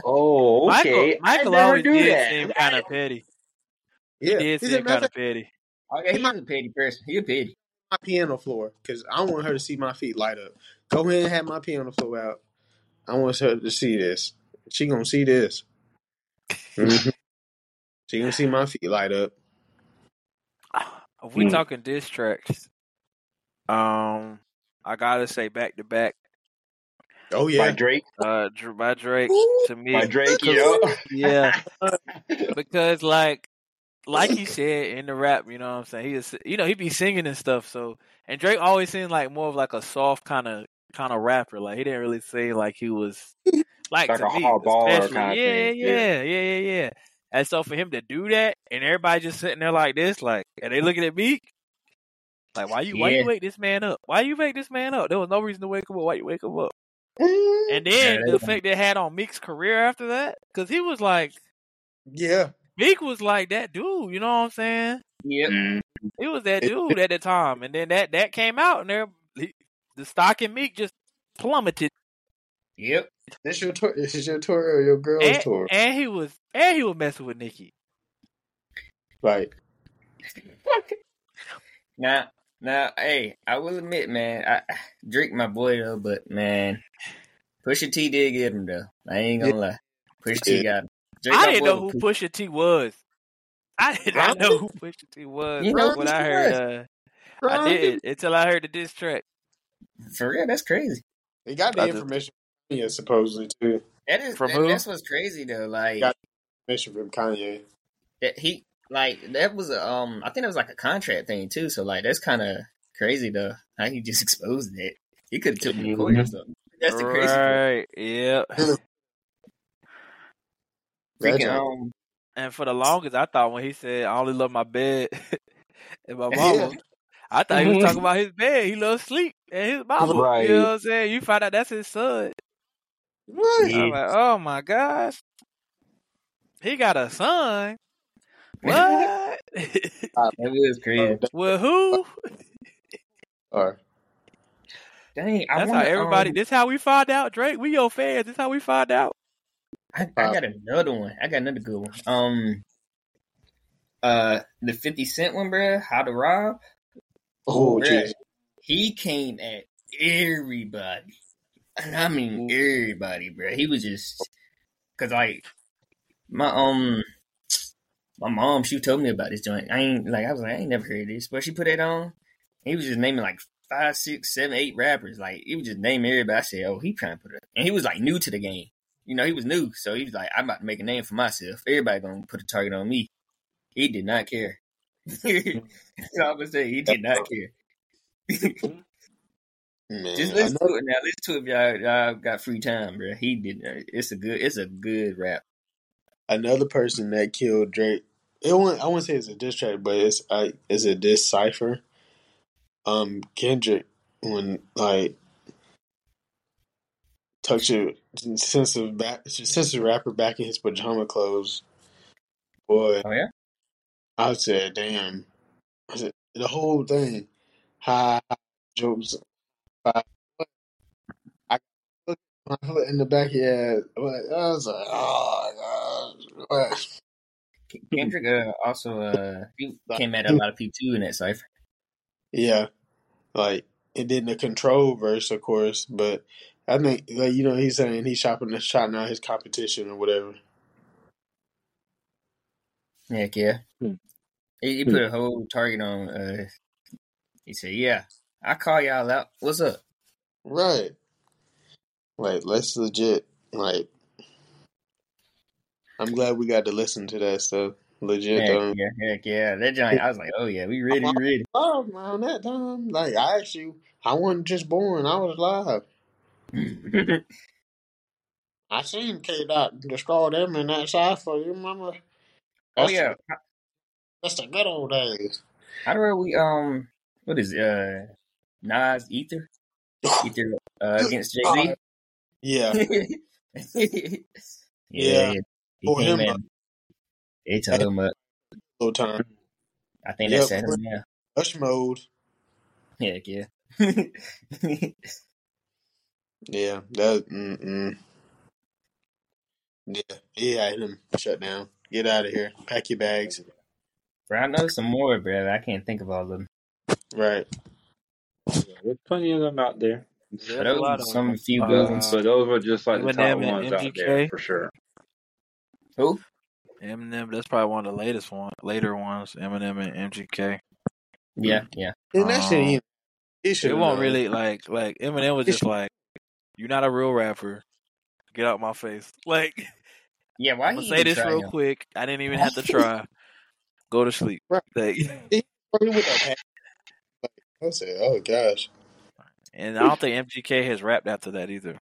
Oh, okay. Michael, Michael always did that. seem kind of petty. Yeah, he did seem kind of petty. Okay, he's a petty person. He's a petty. My piano floor, because I want her to see my feet light up. Go ahead and have my piano floor out. I want her to see this. She gonna see this. Mm-hmm. She gonna see my feet light up. If we mm. talking diss tracks, um, I gotta say back to back. Oh yeah, by Drake. Uh, by Drake to me. By Drake, yeah, yeah. Because like, like you said in the rap, you know what I'm saying. He is, you know, he be singing and stuff. So, and Drake always seemed like more of like a soft kind of kind of rapper. Like he didn't really say like he was like, like to a me, hardball kind of yeah, thing. yeah, yeah, yeah, yeah, yeah. And so for him to do that, and everybody just sitting there like this, like, and they looking at me, like, why you, yeah. why you wake this man up? Why you wake this man up? There was no reason to wake him up. Why you wake him up? And then the effect they had on Meek's career after that, because he was like, yeah, Meek was like that dude, you know what I'm saying? Yep. He was that dude at the time, and then that that came out, and there, he, the stock in Meek just plummeted. Yep, this your tour, this is your tour, or your girl's and, tour, and he was and he was messing with Nikki, right? now, now, hey, I will admit, man, I Drake my boy though, but man, Pusha T did get him though. I ain't gonna lie, Pusha T got him. Drake, I didn't know who Pusha T was. I did not know who Pusha T was. You know when I heard, uh, I did until I heard the diss track. For real, that's crazy. They got the information. Yeah, supposedly too. That is from that, who? That's what's crazy though. Like, got permission from Kanye. That he like that was a um. I think it was like a contract thing too. So like that's kind of crazy though. How he just exposed it. He could have took the recording or something. That's the crazy. Right. Part. Yeah. Freaking, um, and for the longest, I thought when he said, "I only love my bed and my mama," I thought he was talking about his bed. He loves sleep and his mama. Right. You know what I'm saying? You find out that's his son. What? I'm like, oh my gosh, he got a son. What? That is crazy. Well, who? Or dang, I that's wonder, how everybody. Um, this how we find out, Drake. We your fans. This how we find out. I, I got another one. I got another good one. Um, uh, the fifty Cent one, bro. How to Rob? Oh, jeez. He came at everybody. I mean, everybody, bro. He was just, cause like my um, my mom, she told me about this joint. I ain't like I was like I ain't never heard of this, but she put it on. He was just naming like five, six, seven, eight rappers. Like he was just naming everybody. I said, oh, he trying to put it, and he was like new to the game. You know, he was new, so he was like, I'm about to make a name for myself. Everybody gonna put a target on me. He did not care. That's all I'm gonna say. He did not care. Man, just listen to it now. Listen to it if y'all, y'all got free time, bro. He did. It's a good. It's a good rap. Another person that killed Drake. It won't, I wouldn't say it's a diss track, but it's uh, it's a diss cipher. Um, Kendrick, when like touch your sense of back, sense of rapper back in his pajama clothes. Boy, oh yeah. I said, damn. I said the whole thing. Hi, jokes. I looked in the back of your head. I was like, oh, God. Kendrick uh, also uh, he came at a lot of people, too, in that cipher. Yeah. Like, it didn't a control verse, of course, but I think, like, you know, he's saying he's shopping, shouting out his competition or whatever. Heck, yeah. Hmm. He, he put a whole target on. Uh, he said, yeah. I call y'all out. What's up? Right. Like, let's legit, like, I'm glad we got to listen to that stuff. Legit, heck, um, yeah, heck yeah. That giant, I was like, oh, yeah, we ready, we ready. Oh, man, that time. Like, I actually, I wasn't just born. I was live. I seen K-Dot destroy them in that cipher. You remember? That's oh, yeah. The, that's the good old days. I remember we, um... What is it? Uh, Nas, Ether? Ether uh, against Jay Z? Uh, yeah. yeah. Yeah. Oh, him up. They told him up. Low time. I think yep. that's at him now. Rush mode. Heck yeah. Yeah. That, mm-mm. Yeah, yeah, I hit him. Shut down. Get out of here. Pack your bags. Bro, I know some more, bro. I can't think of all of them. Right. Yeah, there's plenty of them out there. There's those a lot of some them. Few good uh, ones. But those were just like Eminem the top ones M G K. Out there, for sure. Who? Eminem. That's probably one of the latest ones. Later ones. Eminem and M G K. Yeah, yeah. Um, and that shit ain't, it, it won't really, like, like Eminem was just like, you're not a real rapper. Get out of my face. Like, yeah, why I'm going to say this real him? Quick. I didn't even have to try. Go to sleep. Right. Like, I said, oh, gosh. And I don't think M G K has rapped after that either.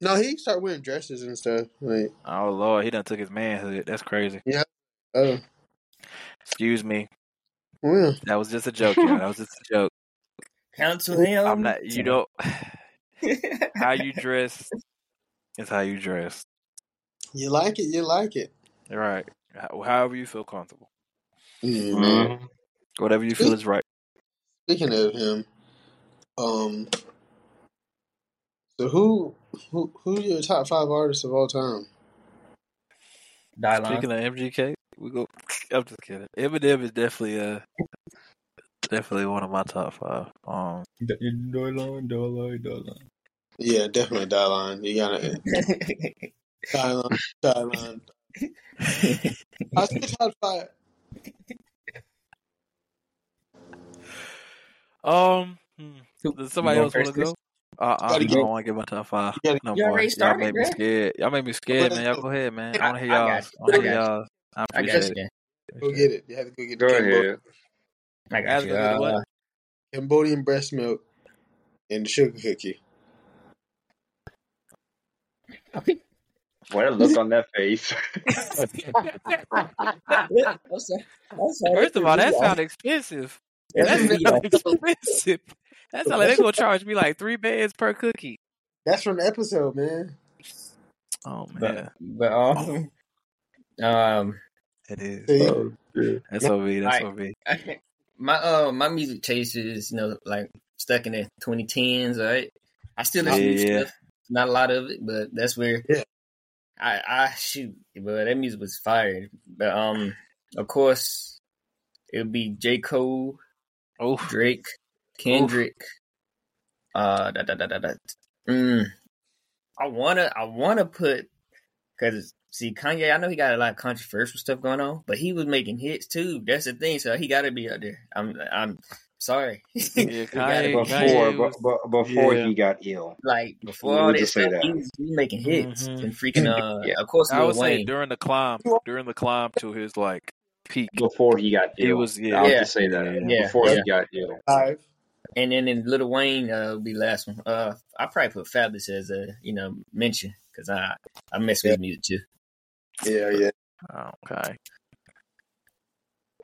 No, he started wearing dresses and stuff. Like, oh, Lord. He done took his manhood. That's crazy. Yeah. Oh. Excuse me. Yeah. That was just a joke, y'all. That was just a joke. Counsel him. I'm not, you don't. How you dress is how you dress. You like it, you like it. Right. However you feel comfortable. Mm, man. Um, whatever you feel is right. Speaking of him, um, so who who who are your top five artists of all time? Dylan. Speaking of M G K, we go. I'm just kidding. Eminem is definitely uh definitely one of my top five. Um, Dylan, Dylan, Dylan. Yeah, definitely Dylan. You gotta Dylan, Dylan. I said top five. Um, does somebody else want to go? Uh, I don't want to get my top five. No more. Y'all made me scared. Y'all made me scared, man. Y'all go ahead, man. I want to hear y'all. I want to hear y'all. I appreciate it. Go get it. You have to go get it. I got you. Cambodian breast milk and the sugar cookie. What a look on that face. First of all, that sounds expensive. That's expensive. That's all. Like, they're gonna charge me like three bands per cookie. That's from the episode, man. Oh man, but, but um, oh. um, it is. Oh, that's O V. That's O V. My uh, my music taste is, you know, like stuck in the twenty tens. Right, I still listen yeah. to stuff. Not a lot of it, but that's where yeah. I I shoot. But that music was fire. But um, of course, it would be J. Cole. Oh, Drake, Kendrick, Oof. uh, da, da, da, da, da. Mm. I wanna, I wanna put, cause see Kanye, I know he got a lot of controversial stuff going on, but he was making hits too. That's the thing, so he gotta be out there. I'm, I'm sorry. Yeah, Kanye, before, Kanye was, b- b- before yeah. he got ill, like before all this stuff, he was making hits mm-hmm. and freaking. Uh, yeah. Of course, I Lil would Wayne. Say during the climb, during the climb to his like. Peak. Before he got ill. It was, yeah. I'll yeah. just say that. Yeah. Before yeah. he got ill. Five. And then in Lil Wayne uh, will be the last one. Uh, I probably put Fabulous as a, you know, mention because I, I mess yeah. with music too. Yeah, yeah. Okay.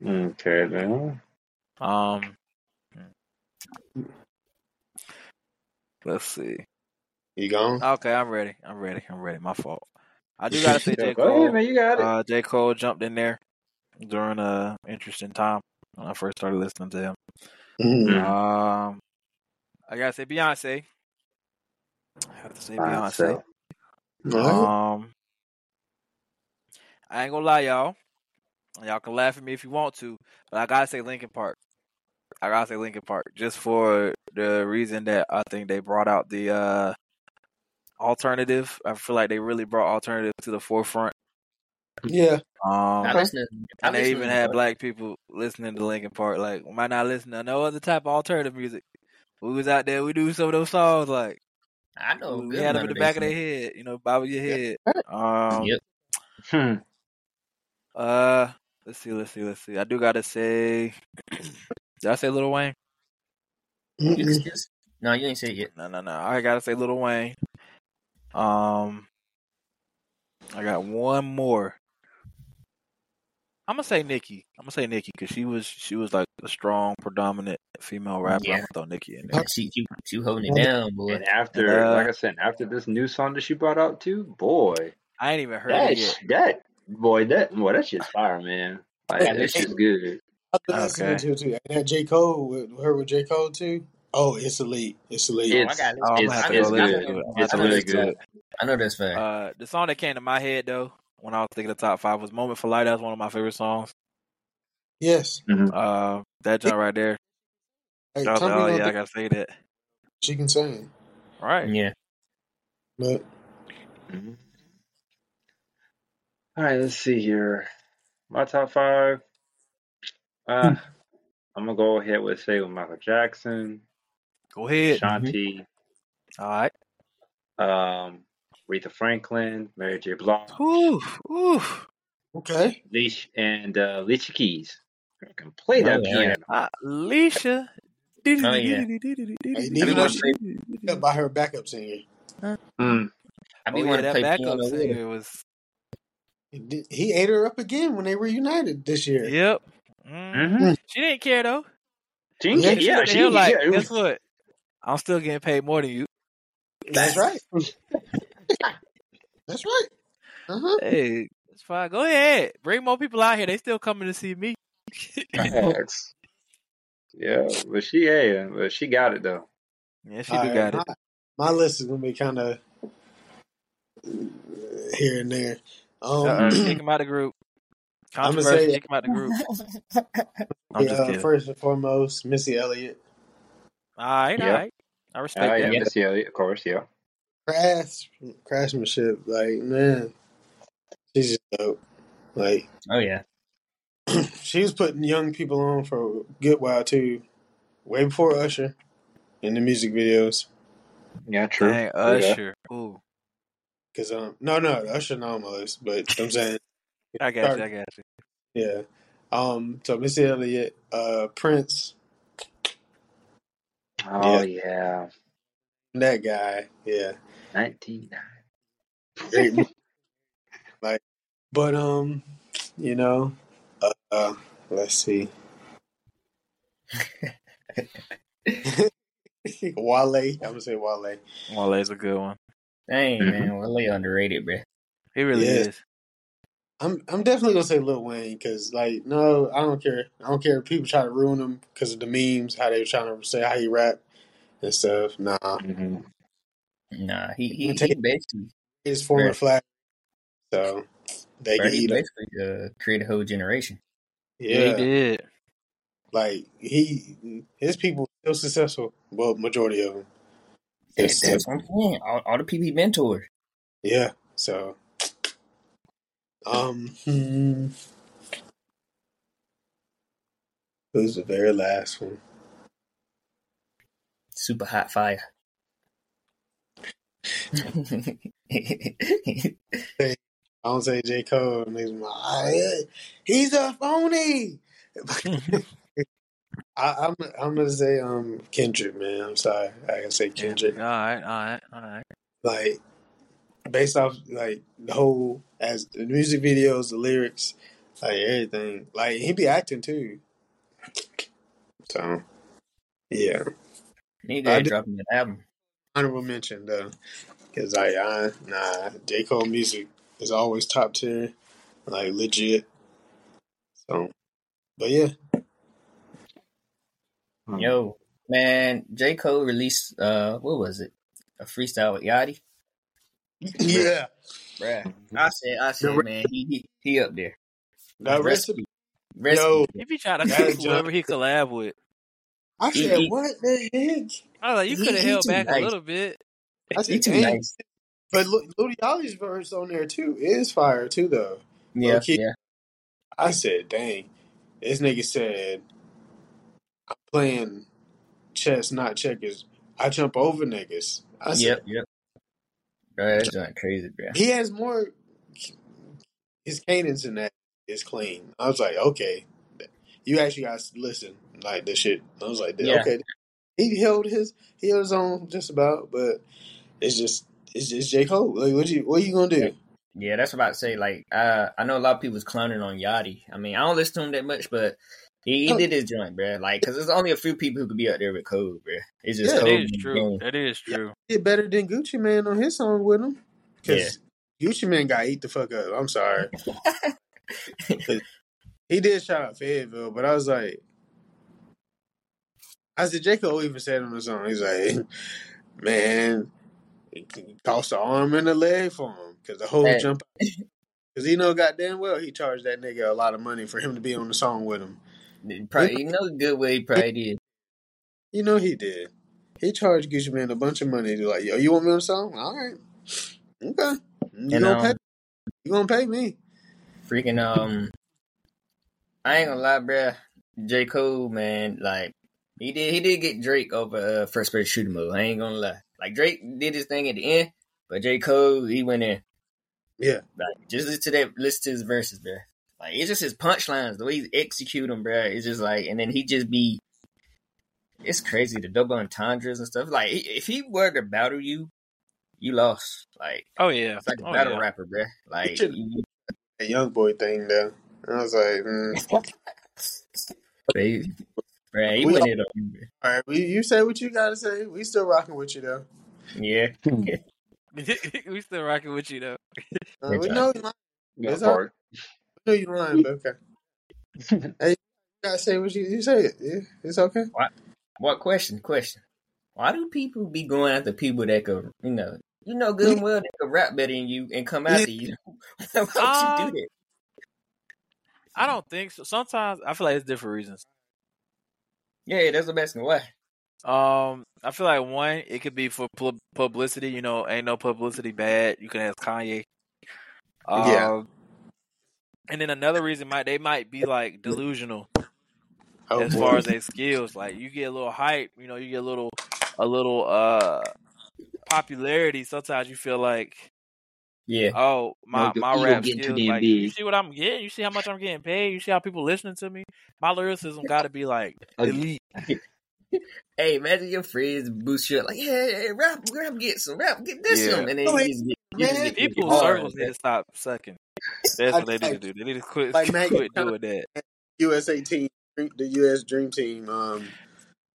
Okay, then. Um, let's see. You gone? Okay, I'm ready. I'm ready. I'm ready. My fault. I do got to say J. Cole. Go ahead, man. You got it. Uh, J. Cole jumped in there. During a interesting time when I first started listening to him, mm-hmm. um, I gotta say Beyonce. I have to say Beyonce. Beyonce. Um, I ain't gonna lie, y'all. Y'all can laugh at me if you want to, but I gotta say Linkin Park. I gotta say Linkin Park just for the reason that I think they brought out the uh, alternative. I feel like they really brought alternative to the forefront. Yeah. Um, I listen to, I and they even had it. Black people listening to Linkin Park. Like, might not listen to no other type of alternative music. We was out there, we do some of those songs. Like, I know. We had them in the back of their head, you know, bob your head. Um, yep. Hmm. Uh, let's see, let's see, let's see. I do gotta say, did I say Lil Wayne? No, you ain't say it yet. No, no, no. I gotta say Lil Wayne. Um, I got one more. I'm gonna say Nikki. I'm gonna say Nikki because she was she was like a strong, predominant female rapper. Yeah. I'm gonna throw Nikki in there. She she, she holding it down, boy. And after, and, uh, like I said, after this new song that she brought out too, boy, I ain't even heard that, it yet. That boy, that boy, that shit's fire, man. Like that shit's good. I okay. Too, too. And that J. Cole with her with J. Cole too. Oh, it's elite. It's elite. It's, oh, it's, it's, it's, it's good. It's really good. I know that's fair. Uh, the song that came to my head though when I was thinking the top five was Moment for Light. That's one of my favorite songs. Yes. Mm-hmm. Uh, that joint right there. Hey, I was like, oh, yeah, I got to say that. She can sing. Right. Yeah. But. Mm-hmm. All right, let's see here. My top five. Uh, I'm going to go ahead with, say, with Michael Jackson. Go ahead. Shanti. Mm-hmm. All right. Um, Aretha Franklin, Mary J. Blige. Oof, oof. Okay. Leash and uh, Alicia Keys. I can play that piano. Uh, Alicia. Oh, yeah. I need to say by her backup singer. Huh? Mm. I mean, oh, yeah, that backup singer was... He ate her up again when they reunited this year. Yep. Mm-hmm. She didn't care, though. She didn't care. Yeah, she was like, guess what? I'm still getting paid more than you. That's right. That's right. Uh-huh. Hey, that's fine. Go ahead. Bring more people out here. They still coming to see me. Yeah, but she, yeah, but she got it, though. Yeah, she All do right, got my, it. My list is going to be kind of here and there. Um, uh, kick him out of the group. I'm gonna say kick him out of the group. I'm just uh, first and foremost, Missy Elliott. All right, yeah. all right. I respect uh, yeah, that. Missy Elliott, of course, yeah. Crash, craftsmanship, like man, she's just dope. Like, oh yeah, she was putting young people on for a good while too, way before Usher in the music videos. Yeah, true. Dang, Usher, yeah. Ooh. Cause um no no Usher not on my list, but I'm saying I got you I got you yeah um so Missy Elliott, uh Prince, oh yeah, yeah. that guy yeah nineteen ninety like but um you know uh, uh let's see Wale I'm gonna say Wale Wale's a good one. Dang, man, really underrated, bro. He really yes. is. I'm I'm definitely gonna say Lil Wayne because, like, no, I don't care. I don't care if people try to ruin him because of the memes, how they were trying to say how he rap and stuff. Nah, mm-hmm. nah, he he, he basically his former bro. flag. So they bro, get he basically uh, created a whole generation. Yeah. yeah, he did. Like he, his people still successful. Well, majority of them. That's, that's what I'm saying. All, all the P B mentors. Yeah. So, um, hmm. who's the very last one? Super hot fire. I don't say J. Cole. And he's, like, he's a phony. I, I'm I'm gonna say um Kendrick, man. I'm sorry, I gotta say Kendrick. Yeah, all right, all right, all right. Like based off like the whole as the music videos, the lyrics, like everything. Like he be acting too. So yeah, need to drop an album. Honorable mention though, because like I nah J. Cole music is always top tier, like legit. So, but yeah. Yo, man, J. Cole released, uh, what was it? A freestyle with Yachty? Yeah. Bruh. I said, I said, the man, he, he he up there. The recipe. recipe. Yo. If you try to cook whoever he collab with. I said, he, what the heck? I was like, you he, could have he held back nice. a little bit. I said, too nice. But Lil Yachty's verse on there, too, is fire, too, though. Yeah, okay. yeah. I said, dang. This nigga said... Playing chess, not checkers. I jump over niggas. I said, yep, yep. Bro, that's not crazy, bro. He has more. His cadence in that is clean. I was like, okay, you actually guys listen like this shit. I was like, yeah. okay, he held his he held his own just about, but it's just it's just J. Cole. Like, what you what you gonna do? Yeah, that's what I about to say. Like, uh, I know a lot of people's clowning on Yachty. I mean, I don't listen to him that much, but. He, he did his joint, bro. Like, because there's only a few people who could be out there with Cole, bro. It's just yeah, Cole. That is true. That is true. He did better than Gucci Man on his song with him. Because yeah. Gucci Man got eat the fuck up. I'm sorry. He did shout out Fayetteville, but I was like, I said, J. Cole even said on the song, he's like, man, it cost an arm and a leg for him. Because the whole hey. jump Because he know goddamn well he charged that nigga a lot of money for him to be on the song with him. Probably, you know, good way he probably did. You know he did. He charged Gucci Man a bunch of money. He's like, yo, you want me on the song? All right. Okay. You and, gonna um, pay You gonna pay me. Freaking, um, I ain't gonna lie, bruh. J. Cole, man, like, he did he did get Drake over uh, first person shooter mode. I ain't gonna lie. Like, Drake did his thing at the end, but J. Cole, he went in. Yeah. Like, just listen to that, listen to his verses, bruh. Like, it's just his punchlines, the way he execute them, bruh. It's just like, and then he just be, it's crazy, the double entendres and stuff. Like, if he were to battle you, you lost. Like, oh yeah, it's like a oh, battle yeah. rapper, bruh. Like, you, a young boy thing, though. I was like, mm. Baby. Bruh, he we went all, it on you, bruh. All right, we, you say what you gotta say. We still rocking with you, though. Yeah. We still rocking with you, though. Uh, we know you lying. That's hard. We know you lying, but okay. Hey, you gotta say what you, you say. It. Yeah, it's okay. What? What question? Question. Why do people be going after people that could, you know, you know good and well they could rap better than you and come after you? Why would um, you do that? I don't think so. Sometimes I feel like it's different reasons. Yeah, that's what I'm asking. Why? Um, I feel like one, it could be for pu- publicity. You know, ain't no publicity bad. You can ask Kanye. Um, yeah. And then another reason might they might be like delusional oh, as boy. far as their skills. Like you get a little hype, you know, you get a little a little uh popularity. Sometimes you feel like, yeah, oh my no, my rap skills. Like, you see what I'm getting? You see how much I'm getting paid? You see how people listening to me? My lyricism got to be like elite. Hey, imagine your friends boost you up like, yeah, hey, hey, rap, rap, get some, rap, get this yeah. one. And then you just get, you just get people's circles need to stop sucking. That's what they need to do. They need to quit, like, quit doing that. U S A team, the U S Dream Team um,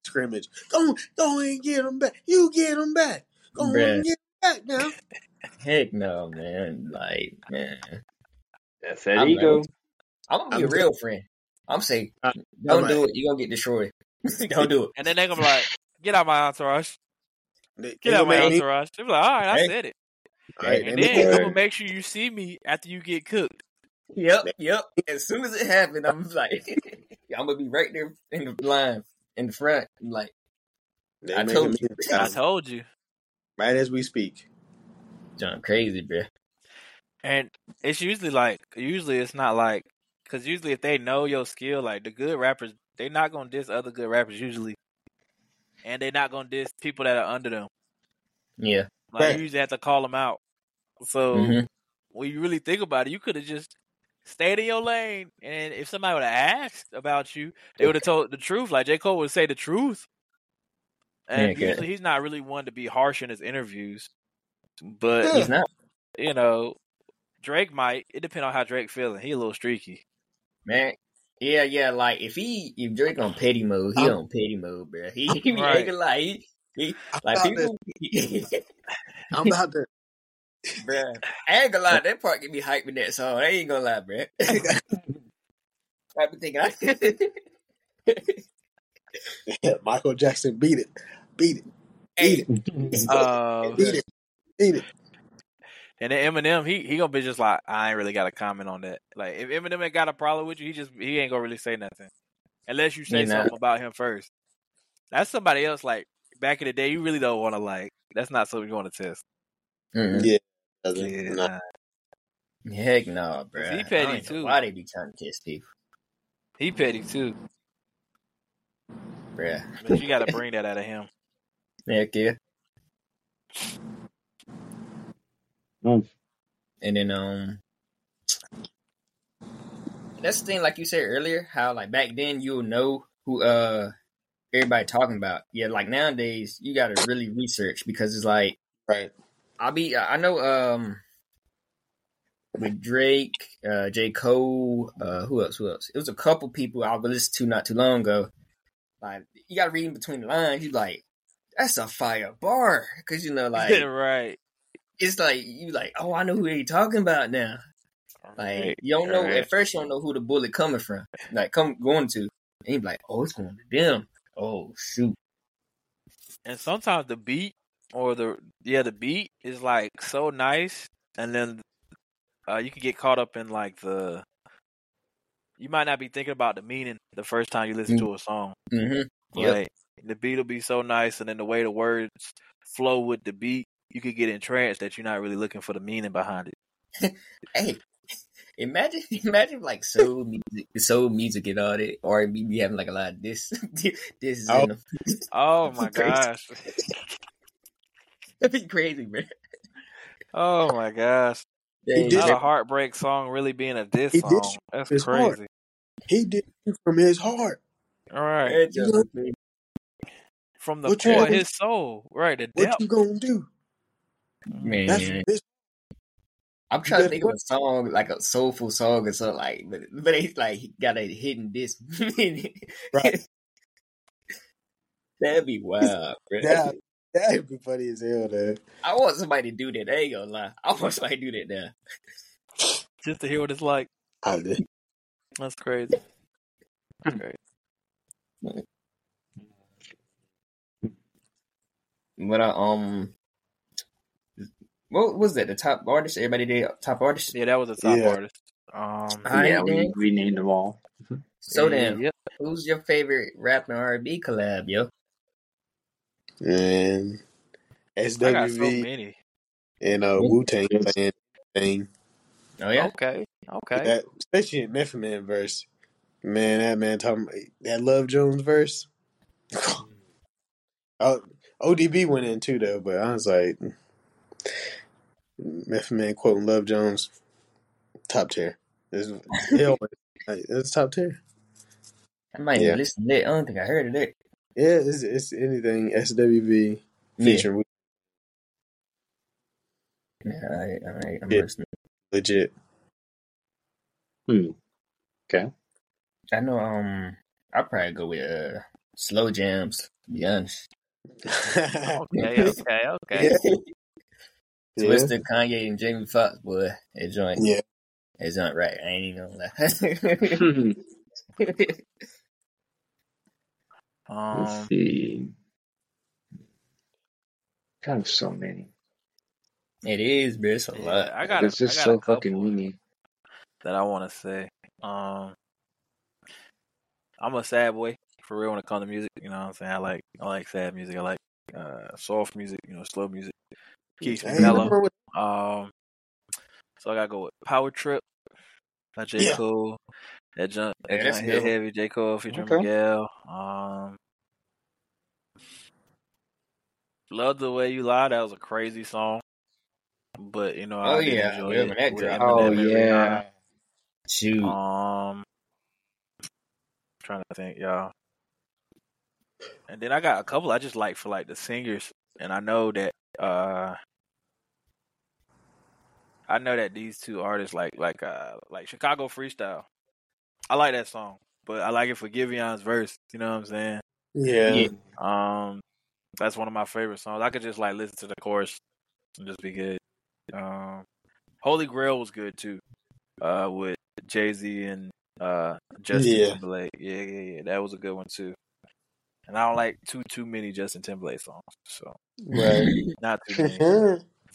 scrimmage. Go, go and get them back. You get them back. Go Bruh. and get them back now. Heck no, man. Like, man. That's that I'm ego. Like, I'm going to be I'm a real good. friend. I'm saying, uh, don't I'm do right. it. You're going to get destroyed. Don't do it. And then they're going to be like, get out my entourage. Get they, out my man, entourage. They'll be like, all right, I hey. said it. All right, and then you're going to make sure you see me after you get cooked. Yep, yep. As soon as it happened, I'm like, I'm going to be right there in the line, in the front. I'm like, I told you. I told you. Right as we speak. John, crazy, bro. And it's usually like, usually it's not like, because usually if they know your skill, like the good rappers, they're not going to diss other good rappers usually. And they're not going to diss people that are under them. Yeah. Like, right. You usually have to call them out. So, mm-hmm. when you really think about it, you could have just stayed in your lane. And if somebody would have asked about you, they would have told the truth. Like, J. Cole would say the truth. And yeah, usually he's not really one to be harsh in his interviews. But, yeah. he's not. You know, Drake might. It depends on how Drake feeling. He a little streaky. Man. Yeah, yeah, like, if he, if Drake on petty mode, he I'm, on petty mode, bro. He, he be right. acting like, he, he like, people. I'm about to. Bruh, I ain't gonna lie, that part get me hyping that song. I ain't gonna lie, bro. I've been thinking, I... yeah, Michael Jackson beat it. Beat it. Beat it. Uh, beat it. Beat it. And then Eminem, he he gonna be just like, I ain't really got a comment on that. Like, if Eminem ain't got a problem with you, he just he ain't gonna really say nothing, unless you say he something not. about him first. That's somebody else. Like back in the day, you really don't want to like. That's not something you want to test. Mm-hmm. Yeah, yeah. Nah. Heck no, bro. He petty I don't too. Know why they be trying to test people? He petty too, bruh. But you gotta bring that out of him. Heck yeah. And then um, that's the thing, like you said earlier, how like back then you'll know who uh everybody talking about. Yeah, like nowadays you gotta really research because it's like, right. I'll be I know um with Drake, uh, J. Cole, uh, who else? Who else? It was a couple people I was listening to not too long ago. Like you gotta read in between the lines. You like that's a fire bar because you know like right. It's like, you like, oh, I know who they talking about now. Like, you don't know, at first you don't know who the bullet coming from. Like, come going to. And you be like, oh, it's going to them. Oh, shoot. And sometimes the beat or the, yeah, the beat is like so nice. And then uh, you can get caught up in like the. You might not be thinking about the meaning the first time you listen mm-hmm. to a song. Mm-hmm. Like, yep. The beat will be so nice, and then the way the words flow with the beat, you could get entranced that you're not really looking for the meaning behind it. Hey, imagine, imagine like soul music, soul music and all that, or R and B be having like a lot of this, this. Oh, oh my gosh, that'd be crazy, man. Oh my gosh. Dang, not a heartbreak song really being a diss he song. Did That's crazy. Heart. He did it from his heart. All right. You know, from the core of his soul. Right. The depth. What you gonna do? Man. That's, I'm trying to think of a song, like a soulful song or something like but but it's like he got a hidden diss. Right. That'd be wild, bro. Yeah. That would be funny as hell, man. I want somebody to do that. I ain't gonna lie. I want somebody to do that now. Just to hear what it's like. I did. That's crazy. That's crazy. But I, um, what was that? The top artist? Everybody did top artist? Yeah, that was a top yeah. artist. Um, I yeah, we, we named them all. So yeah, then, yeah. who's your favorite rap and R and B collab, yo? And S W V so and uh, Wu-Tang thing. Oh yeah, okay, okay. That, especially in Method Man verse, man, that man talking that Love Jones verse. uh, O D B went in too though, but I was like, Method Man quoting Love Jones, top tier. It's, it's top tier. I might yeah. listen to that. I don't think I heard of that. Yeah, it's, it's anything S W V featuring. Yeah, all right, all right. I'm yeah. listening. Legit. Hmm. Okay. I know. Um, I'll probably go with uh, Slow Jams. To be honest. okay. Okay. Okay. Yeah. Twister, yeah. Kanye, and Jamie Foxx, boy. That joint. Yeah. That joint right. I ain't even gonna lie. Um, Let's see. Kind of so many. It is, but it's a yeah, lot. I got. It's just so fucking many that I want to say. Um, I'm a sad boy for real when it comes to music. You know what I'm saying? I like. I like sad music. I like uh, soft music. You know, slow music. Keeps me mellow. Um, so I gotta go with Power Trip by J. Yeah. Cole. That jump, that yeah, jump hit heavy. J. Cole featuring okay. Miguel. Um, Love the Way You Lie. That was a crazy song, but you know, oh I yeah, enjoy it. That drop. Oh yeah, shoot. Um, trying to think, y'all. And then I got a couple I just like for like the singers, and I know that uh, I know that these two artists like like uh like Chicago Freestyle. I like that song, but I like it for Givion's verse. You know what I'm saying? Yeah. yeah. Um, that's one of my favorite songs. I could just like listen to the chorus and just be good. Um, Holy Grail was good too, uh, with Jay Z and uh, Justin yeah. Timberlake. Yeah, yeah, yeah. That was a good one too. And I don't like too too many Justin Timberlake songs, so right, not too many.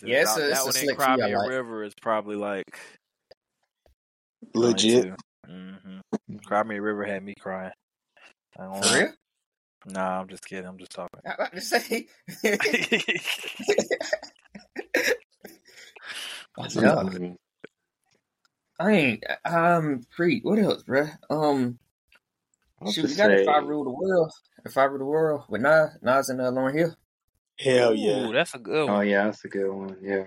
yeah, it's not, a, that it's one ain't Cry Me a River is probably like legit. Mm-hmm. Cry Me a River had me crying. I don't For real? Nah, I'm just kidding. I'm just talking. I'm about to say. no. I ain't. Um, freak. What else, bro? Um, What's shoot, we got If I Rule the World. If I Rule the World with Nas, Nas and uh, Lauren Hill. Hell yeah. Ooh, that's a good one. Oh, yeah, that's a good one. Yeah.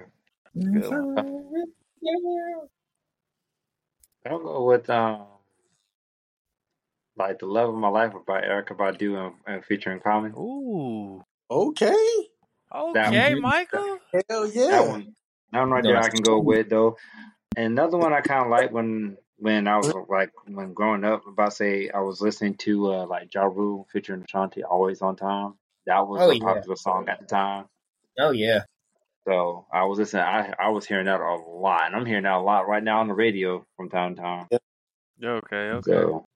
Good one. yeah. I'll go with um, like The Love of My Life by Erykah Badu and, and featuring Common. Ooh, okay, okay, Michael. That, Hell yeah, that one. That one right there I can go with though. And another one I kind of like when when I was like when growing up, about say I was listening to uh, like Ja Rule featuring Ashanti, Always on Time. That was oh, a popular yeah. song at the time. Oh yeah. So I was listening. I I was hearing that a lot, and I'm hearing that a lot right now on the radio from time to time. Okay, okay. So,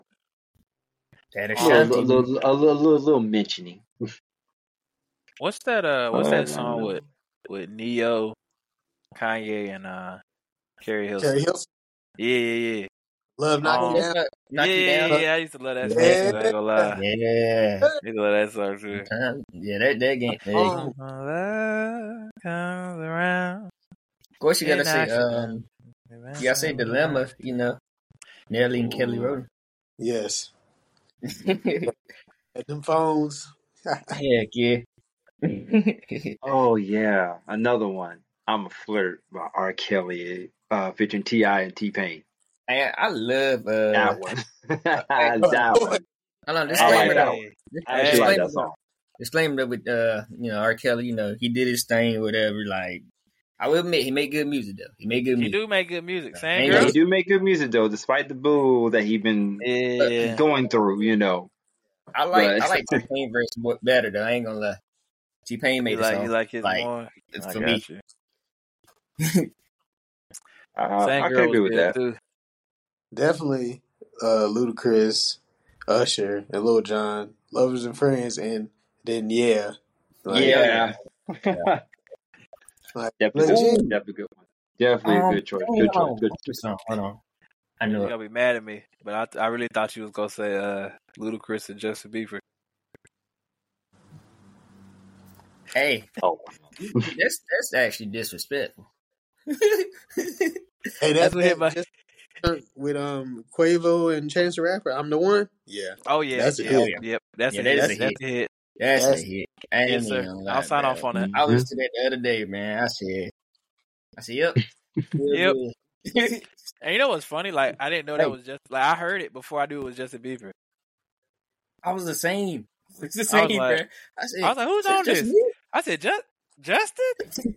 that is a little, little, little, little, little, little mentioning. What's that? Uh, what's oh, that song with with Neo, Kanye, and uh, Carrie Hilson. Carrie Hilson. Yeah, yeah, yeah. Love Knock You Down. Yeah, yeah, yeah. I used to love that song. Yeah. I ain't gonna lie. Yeah. I used to love that song too. Yeah, that, that game. Oh. Love comes around. Of course, you gotta say, um, you gotta say Dilemma, you know. Nelly and Ooh. Kelly Rowland. Yes. At them phones. Heck yeah. Oh, yeah. Another one. I'm a Flirt by R. Kelly, uh, featuring T I and T-Pain. Man, I love uh, that one. That one. Hold on, disclaimer. I like that I disclaimer, like that song. Disclaimer with uh, you know, R. Kelly. You know, he did his thing, whatever. Like, I will admit, he made good music though. He made good music. He do make good music. Same girl. He do make good music though, despite the bull that he been yeah. going through. You know, I like but, I like T-Pain verse better though. I ain't gonna lie. T-Pain made you like, song. You like his like, more. It's I for me. uh, Same I could agree with that. Too. Definitely uh, Ludacris, Usher, and Lil Jon, Lovers and Friends, and then yeah. Like, yeah. yeah. Like, definitely, good, definitely good one. Definitely um, a good choice. Good choice. Good choice. Hold on. Hold on. I know you're going to be mad at me, but I th- I really thought you was going to say uh, Ludacris and Justin Bieber. Hey. Oh. that's, that's actually disrespectful. Hey, that's, that's what my... With um Quavo and Chance the Rapper, I'm the one. Yeah. Oh yeah. That's a yeah. hit. Yep. That's yeah, a hit. That's, that's, that's a hit. That's, that's a hit. I ain't yes, sir. Lie, I'll sign bro. Off on that. I listened to that the other day, man. I said, I said, yep, yep. And you know what's funny? Like I didn't know that was just like I heard it before I knew it was Justin Bieber. I was the same. It's the same, I was like, I, said, I was like, who's on this? Me? I said, Just Justin.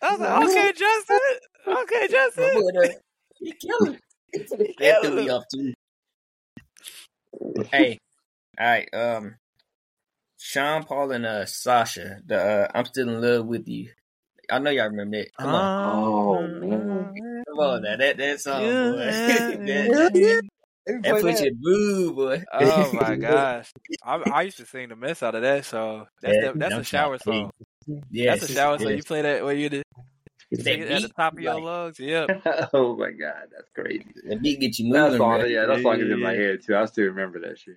I was like, okay, Justin. Okay, Justin. You killing. That threw me off too. Hey, all right. Um, Sean Paul and uh Sasha. The uh, I'm Still in Love with You. I know y'all remember that. Come on, oh, oh man, come on now. That that song, yeah, boy. that yeah. that put your boo, boy. Oh my gosh, I, I used to sing the mess out of that. So that's yeah, the, that's a shower song. Yeah, that's a shower song. Yes. You play that when you did. That beat, at the top of your like, lungs, yep. Oh my god, that's crazy. The beat get you moving. That's all, yeah, that song is in my head too. I still remember that shit.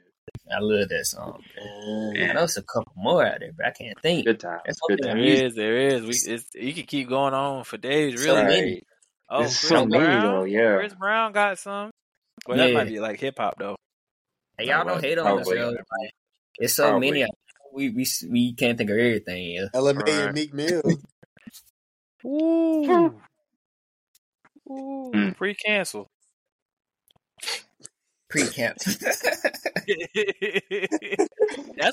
I love that song. Man. I know it's a couple more out there, but I can't think. Good time. That's good time. There is, there is. We, it's, you can keep going on for days, really. Right. Oh, Chris so Brown, though, yeah. Chris Brown got some. Well, yeah. That might be like hip hop though. Hey, y'all don't hate on us though. Like, it's so Probably. many. We we we can't think of everything. Yeah. L M A and Meek Mill. Ooh. Ooh. Mm. Pre-cancel. Pre-cancel. That's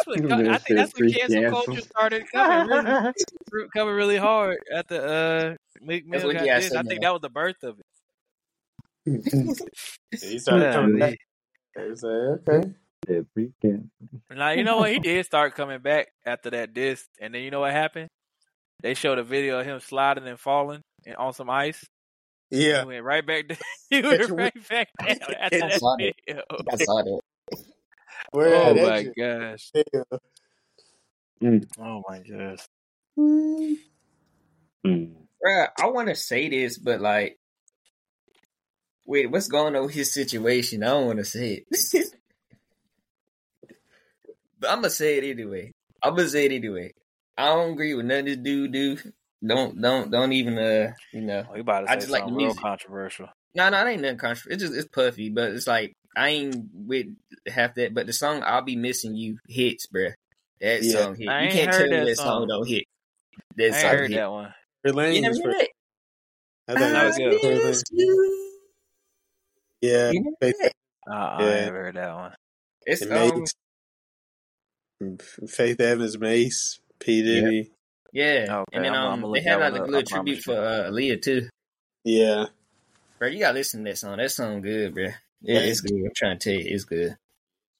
what I think. That's when cancel culture started coming really, coming really hard at the uh, Meek Mill. I think now. that was the birth of it. He started yeah, coming back. Like, okay. Yeah, pre-cancel. Now you know what, he did start coming back after that diss, and then you know what happened. They showed a video of him sliding and falling and on some ice. Yeah. He went right back down. He went right back down after that video. I saw that. Oh, my gosh. Mm. Oh, my gosh. Mm. Mm. Bruh, I want to say this, but, like, wait, what's going on with his situation? I don't want to say it. But I'm going to say it anyway. I'm going to say it anyway. I don't agree with nothing this dude do. Don't don't don't even uh you know. Oh, you about to say I just like the music. Real controversial. No, no, it ain't nothing controversial. It's just it's puffy, but it's like I ain't with half that. But the song "I'll Be Missing You" hits, bruh. That yeah. song hit. I you can't tell me that, that song don't hit. That I song ain't heard hit. that one. You never heard that? I thought that was good. Yeah. You know that? Uh, I yeah. never heard that one. It's um, Faith Evans, Mace. P. Diddy. Yeah. yeah. Okay, and then um, I'm, I'm they had like a little tribute for uh, Aaliyah too. Yeah. Bro, you gotta listen to that song. That song good, bro. Yeah, yeah it's good. good. I'm trying to tell you, it's good.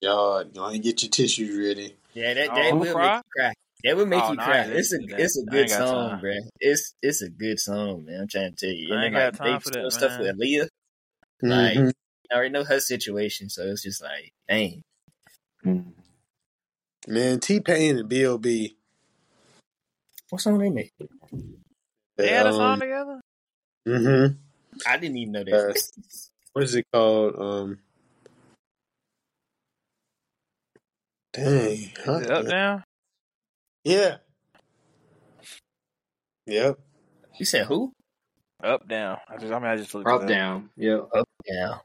Y'all, gonna get your tissues ready. Yeah, that, that oh, will cry? make you cry. That will make oh, you no, cry. It's a it's a good song, time. bro. It's it's a good song, man. I'm trying to tell you. I ain't then, got like, time for that, stuff with Aaliyah. Mm-hmm. Like, I already know her situation, so it's just like, dang. Man, T-Pain and B O B. What song they make? They had a song um, together? Mm-hmm. I didn't even know that. Uh, what is it called? Um, dang. Huh? Is it up now? Yeah. Yep. You said who? Up, down. I, just, I mean, I just looked up, down. Yeah, up, down.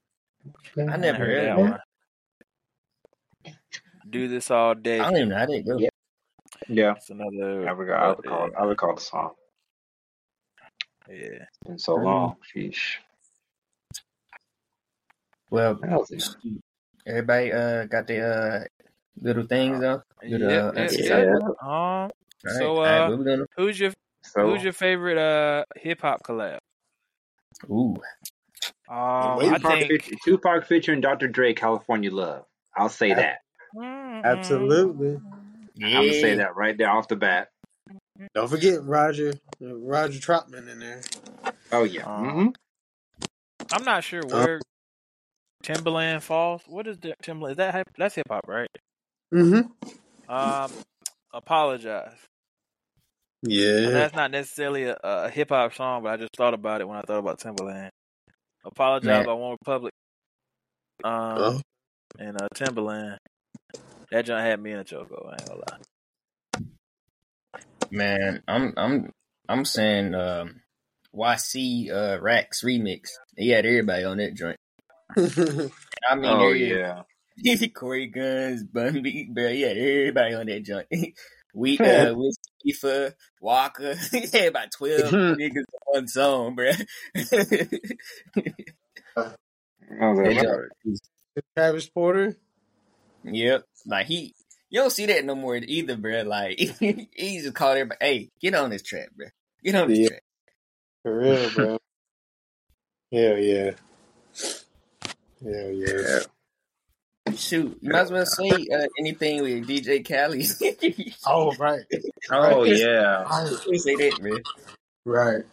I never heard that one. Do this all day. I don't even know. I didn't go. Yeah. Yeah. It's another. I would, I would call it, I would call the song. Yeah. It's been so long. Sheesh. Well, everybody uh, got their uh, little things up. Good, uh, yeah, yeah, yeah. Um, all right. So, uh, all right, who's your so, who's your favorite uh, hip hop collab? Ooh. Um, Tupac, I think... featuring, Tupac featuring Doctor Dre, California Love. I'll say that. Absolutely. Yeah. I'm gonna say that right there off the bat. Don't forget Roger, Roger Troutman in there. Oh yeah. Um, mm-hmm. I'm not sure where uh, Timbaland falls. What is the Timbaland? Is that that's hip hop, right? Mm-hmm. Um, Apologize. Yeah. Well, that's not necessarily a, a hip hop song, but I just thought about it when I thought about Timbaland. Apologize by One Republic. Um, oh. and uh, Timbaland. That joint had me in a choco. I ain't gonna lie. Man, I'm I'm I'm saying um, Y C uh, Rax remix. He had everybody on that joint. I mean, oh yeah, Corey Guns, Bun B, bro. He had everybody on that joint. We uh, with Tifa, Walker. He had about twelve niggas on one song, bro. Oh, Travis Porter. Yep, like he, you don't see that no more either, bro. Like he just called everybody, "Hey, get on this track, bro. Get on this yeah. track." For real, bro. Hell yeah, hell yeah. Shoot, you might as well say uh, anything with D J Khaled. oh right, oh yeah. We say that, man. Right.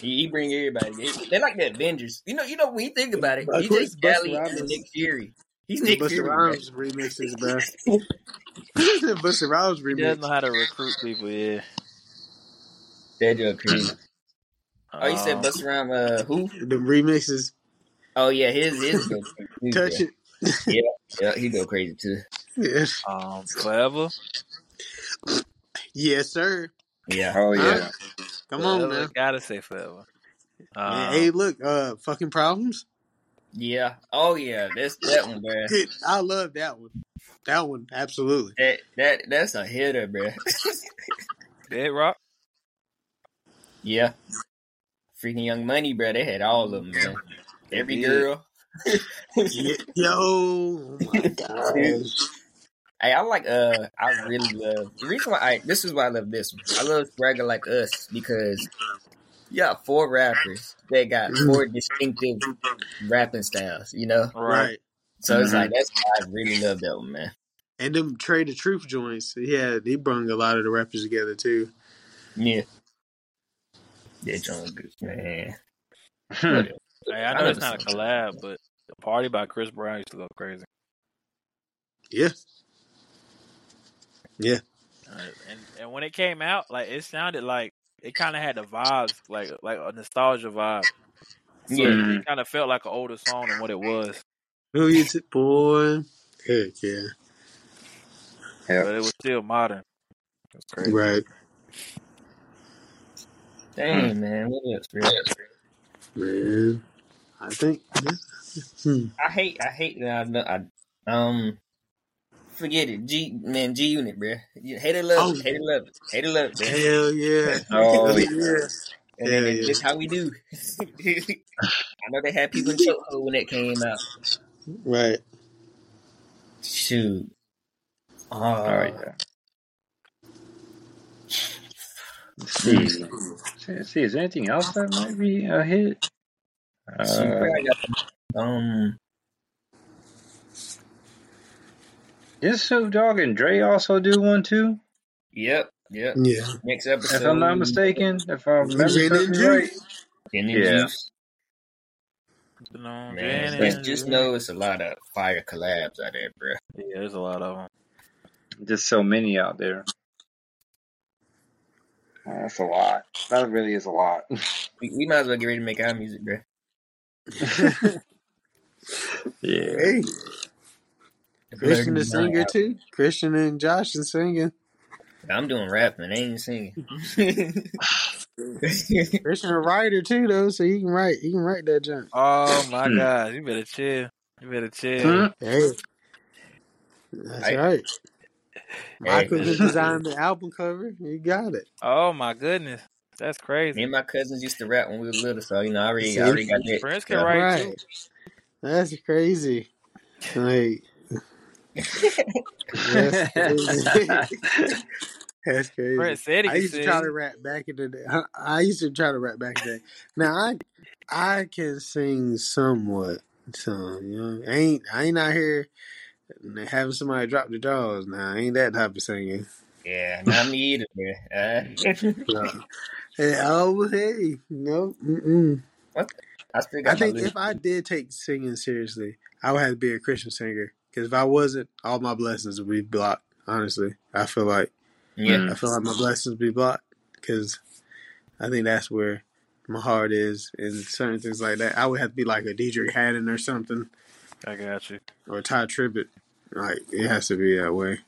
He bring everybody. They, they like the Avengers. You know, you know when you think about it, like, D J Khaled is Nick Fury. He's Nick Fury. Busta Rhymes remixes, bro. He's in Busta Rhymes remixes. He doesn't know how to recruit people, yeah. That joke crazy. Um, oh, you said Busta Rhymes, uh, who? The remixes. Oh, yeah, his is good. Touch it. Yeah, yeah, he go crazy, too. Yeah. Um, Forever? Yes, sir. Yeah. Oh, yeah. Uh, come forever, on, man. Gotta say Forever. Um, yeah, hey, look, uh, fucking Problems? Yeah. Oh yeah. That's that one, bro. I love that one. That one, absolutely. That that that's a hitter, bro. Dead Rock. Yeah. Freaking Young Money, bro. They had all of them, man. Every yeah. girl. yeah. Yo. Oh my gosh. Hey, I like. Uh, I really love. The reason why I this is why I love this one. I love Swagger Like Us because. You got four rappers that got four distinctive rapping styles, you know? Right. So mm-hmm. it's like, that's why I really love that one, man. And them Trade the Truth joints, yeah, they brung a lot of the rappers together, too. Yeah. That joint good, man. hey, I know I it's not a collab, but The Party by Chris Brown used to go crazy. Yeah. Yeah. Uh, and, and when it came out, like, it sounded like it kind of had the vibes, like like a nostalgia vibe. So yeah, it, it kind of felt like an older song than what it was. Who is it, boy? Heck yeah. Yep. But it was still modern. It was crazy. Right. Dang, hmm. man. What else, bro? Man, I think... Hmm. I hate I hate that I... I um... Forget it, G man, G Unit, bro. Hate it, love it, hate it, love it, hate it, love it. Bro. Hell yeah! Oh yeah! And Hell it's yeah. just how we do. I know they had people in chokehold when it came out. Right. Shoot. Oh. All right. Let's see. Let's see, is there anything else that might be a hit? Uh, um. Did Snoop Dogg and Dre also do one too? Yep, yep. Yeah. Next episode. If I'm not mistaken, if I remember correctly, right. Yeah. Man, just know it's a lot of fire collabs out there, bro. Yeah, there's a lot of them. Just so many out there. Oh, that's a lot. That really is a lot. we, we might as well get ready to make our music, bro. Yeah. Hey. Christian is singer too. Christian and Josh is singing. I'm doing rapping. They ain't singing. Christian a writer too though, so he can write. He can write that junk. Oh my God! You better chill. You better chill. Hmm? Hey. That's right. right. Michael hey, designed the album cover. You got it. Oh my goodness. That's crazy. Me and my cousins used to rap when we were little, so you know I already, I already got that. Friends can write right. too. That's crazy. Like, that's crazy. That's crazy. I used to try to rap back in the day. I, I used to try to rap back in the day. Now I, I can sing somewhat. So you know, I ain't I ain't out here having somebody drop the jaws. Now I ain't that type of singer. Yeah, not me either. Man. Uh, Hey, oh, hey, no, mm-mm. I, still got I think if I did take singing seriously, I would have to be a Christian singer. Because if I wasn't, all my blessings would be blocked, honestly. I feel like, yeah. I feel like my blessings would be blocked. Because I think that's where my heart is and certain things like that. I would have to be like a Dedrick Haddon or something. I got you. Or Ty Tribbett. Like, it has to be that way.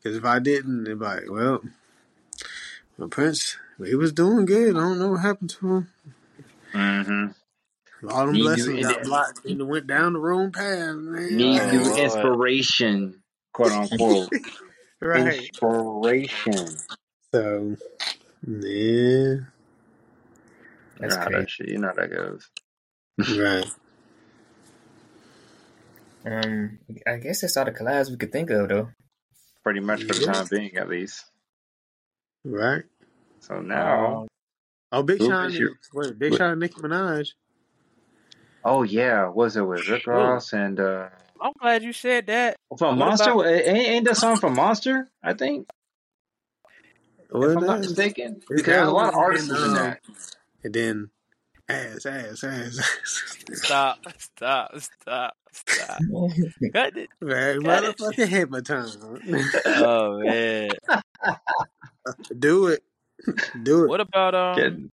Because if I didn't, it'd be like, well, my prince... he was doing good. I don't know what happened to him. Mm-hmm. All them blessings got blocked and went down the wrong path, man. Need oh, new inspiration, quote unquote. Right. Inspiration. So, yeah. That's nah, that shit. You know how that goes. Right. um, I guess that's all the collabs we could think of, though. Pretty much for yeah. the time being, at least. Right. So now, um, oh, Big Sean, wait, Big Sean, Nicki Minaj. Oh yeah, was it with Rick Ross and? Uh, I'm glad you said that. From Monster, about... ain't, ain't that song from Monster? I think. Well, if I'm not mistaken, it's because there's a lot of artists in um, that. And then, ass, ass, ass. Stop! Stop! Stop! Stop! Cut it! Man, motherfucking hit my tongue. Oh man! Do it. Do it. What about um Kidding.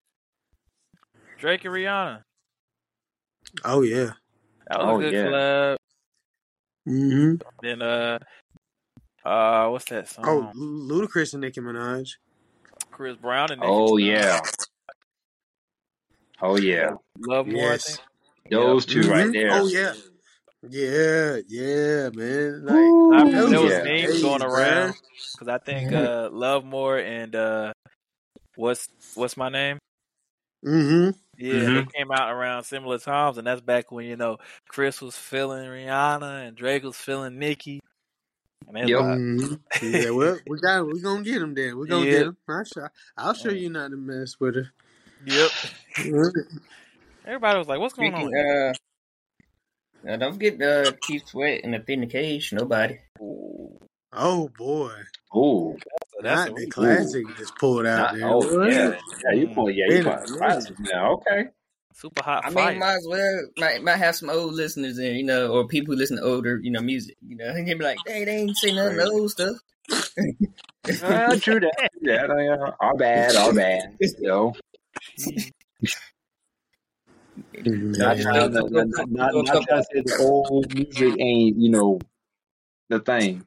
Drake and Rihanna? Oh yeah, that was oh, a good yeah. collab. Mm-hmm. Then uh, uh, what's that song? Oh, Ludacris and Nicki Minaj, Chris Brown and Nicki oh Minaj. yeah, oh yeah, Love More. Yes. I think. Those yep. two mm-hmm. right there. Oh yeah, yeah, yeah, man. Like Ooh, I remember there was yeah. names hey, going around because I think uh, Love More and uh. What's what's my name? Mm-hmm. Yeah, mm-hmm. They came out around similar times, and that's back when, you know, Chris was feeling Rihanna and Drake was feeling Nikki. And yep. like... yeah, well, we got we gonna get him there. We're gonna yep. get him. I'll show, I'll show you not to mess with her. Yep. Everybody was like, "What's going Speaking, on?" Uh, don't forget uh, Keith Sweat and the Thing in the Cage. Nobody. Ooh. Oh boy. Oh. That's not a, the classic ooh. Just pulled out there. Oh, yeah. yeah, you pulled yeah, you pulled classic now. Okay, super hot. I fire. mean, might as well might might have some old listeners in, you know, or people who listen to older, you know, music. You know, and they be like, hey, they ain't seen nothing old stuff. uh, true that. Yeah, uh, all bad, all bad. Yo. Not trying to say the old music ain't, you know, the thing.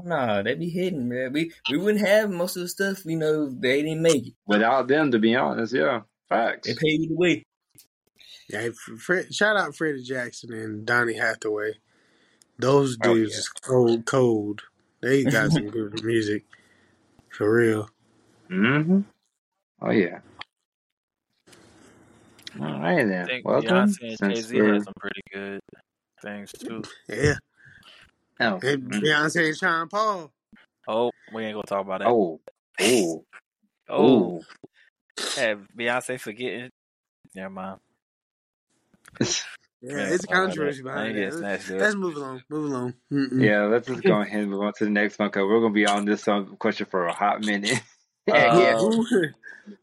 Oh, no, they be hidden, man. We we wouldn't have most of the stuff, you know, they didn't make it. Without them, to be honest, yeah. Facts. They paid the way. Yeah, Fred, shout out Freddie Jackson and Donny Hathaway. Those dudes is oh, yeah. cold, cold. They got some good music. For real. Mm-hmm. Oh, yeah. All right, then. I think welcome. Beyonce and Jay Z had some pretty good things, too. Yeah. Oh. Hey, Beyonce and Sean Paul. Oh, we ain't gonna talk about that. Oh, oh, oh. Hey, Beyonce forgetting. Never mind. Yeah, yeah it's a controversy behind it. Let's, let's move along. Move along. Mm-mm. Yeah, let's just go ahead and move on to the next one because we're gonna be on this um, question for a hot minute. yeah, um, yeah. Who,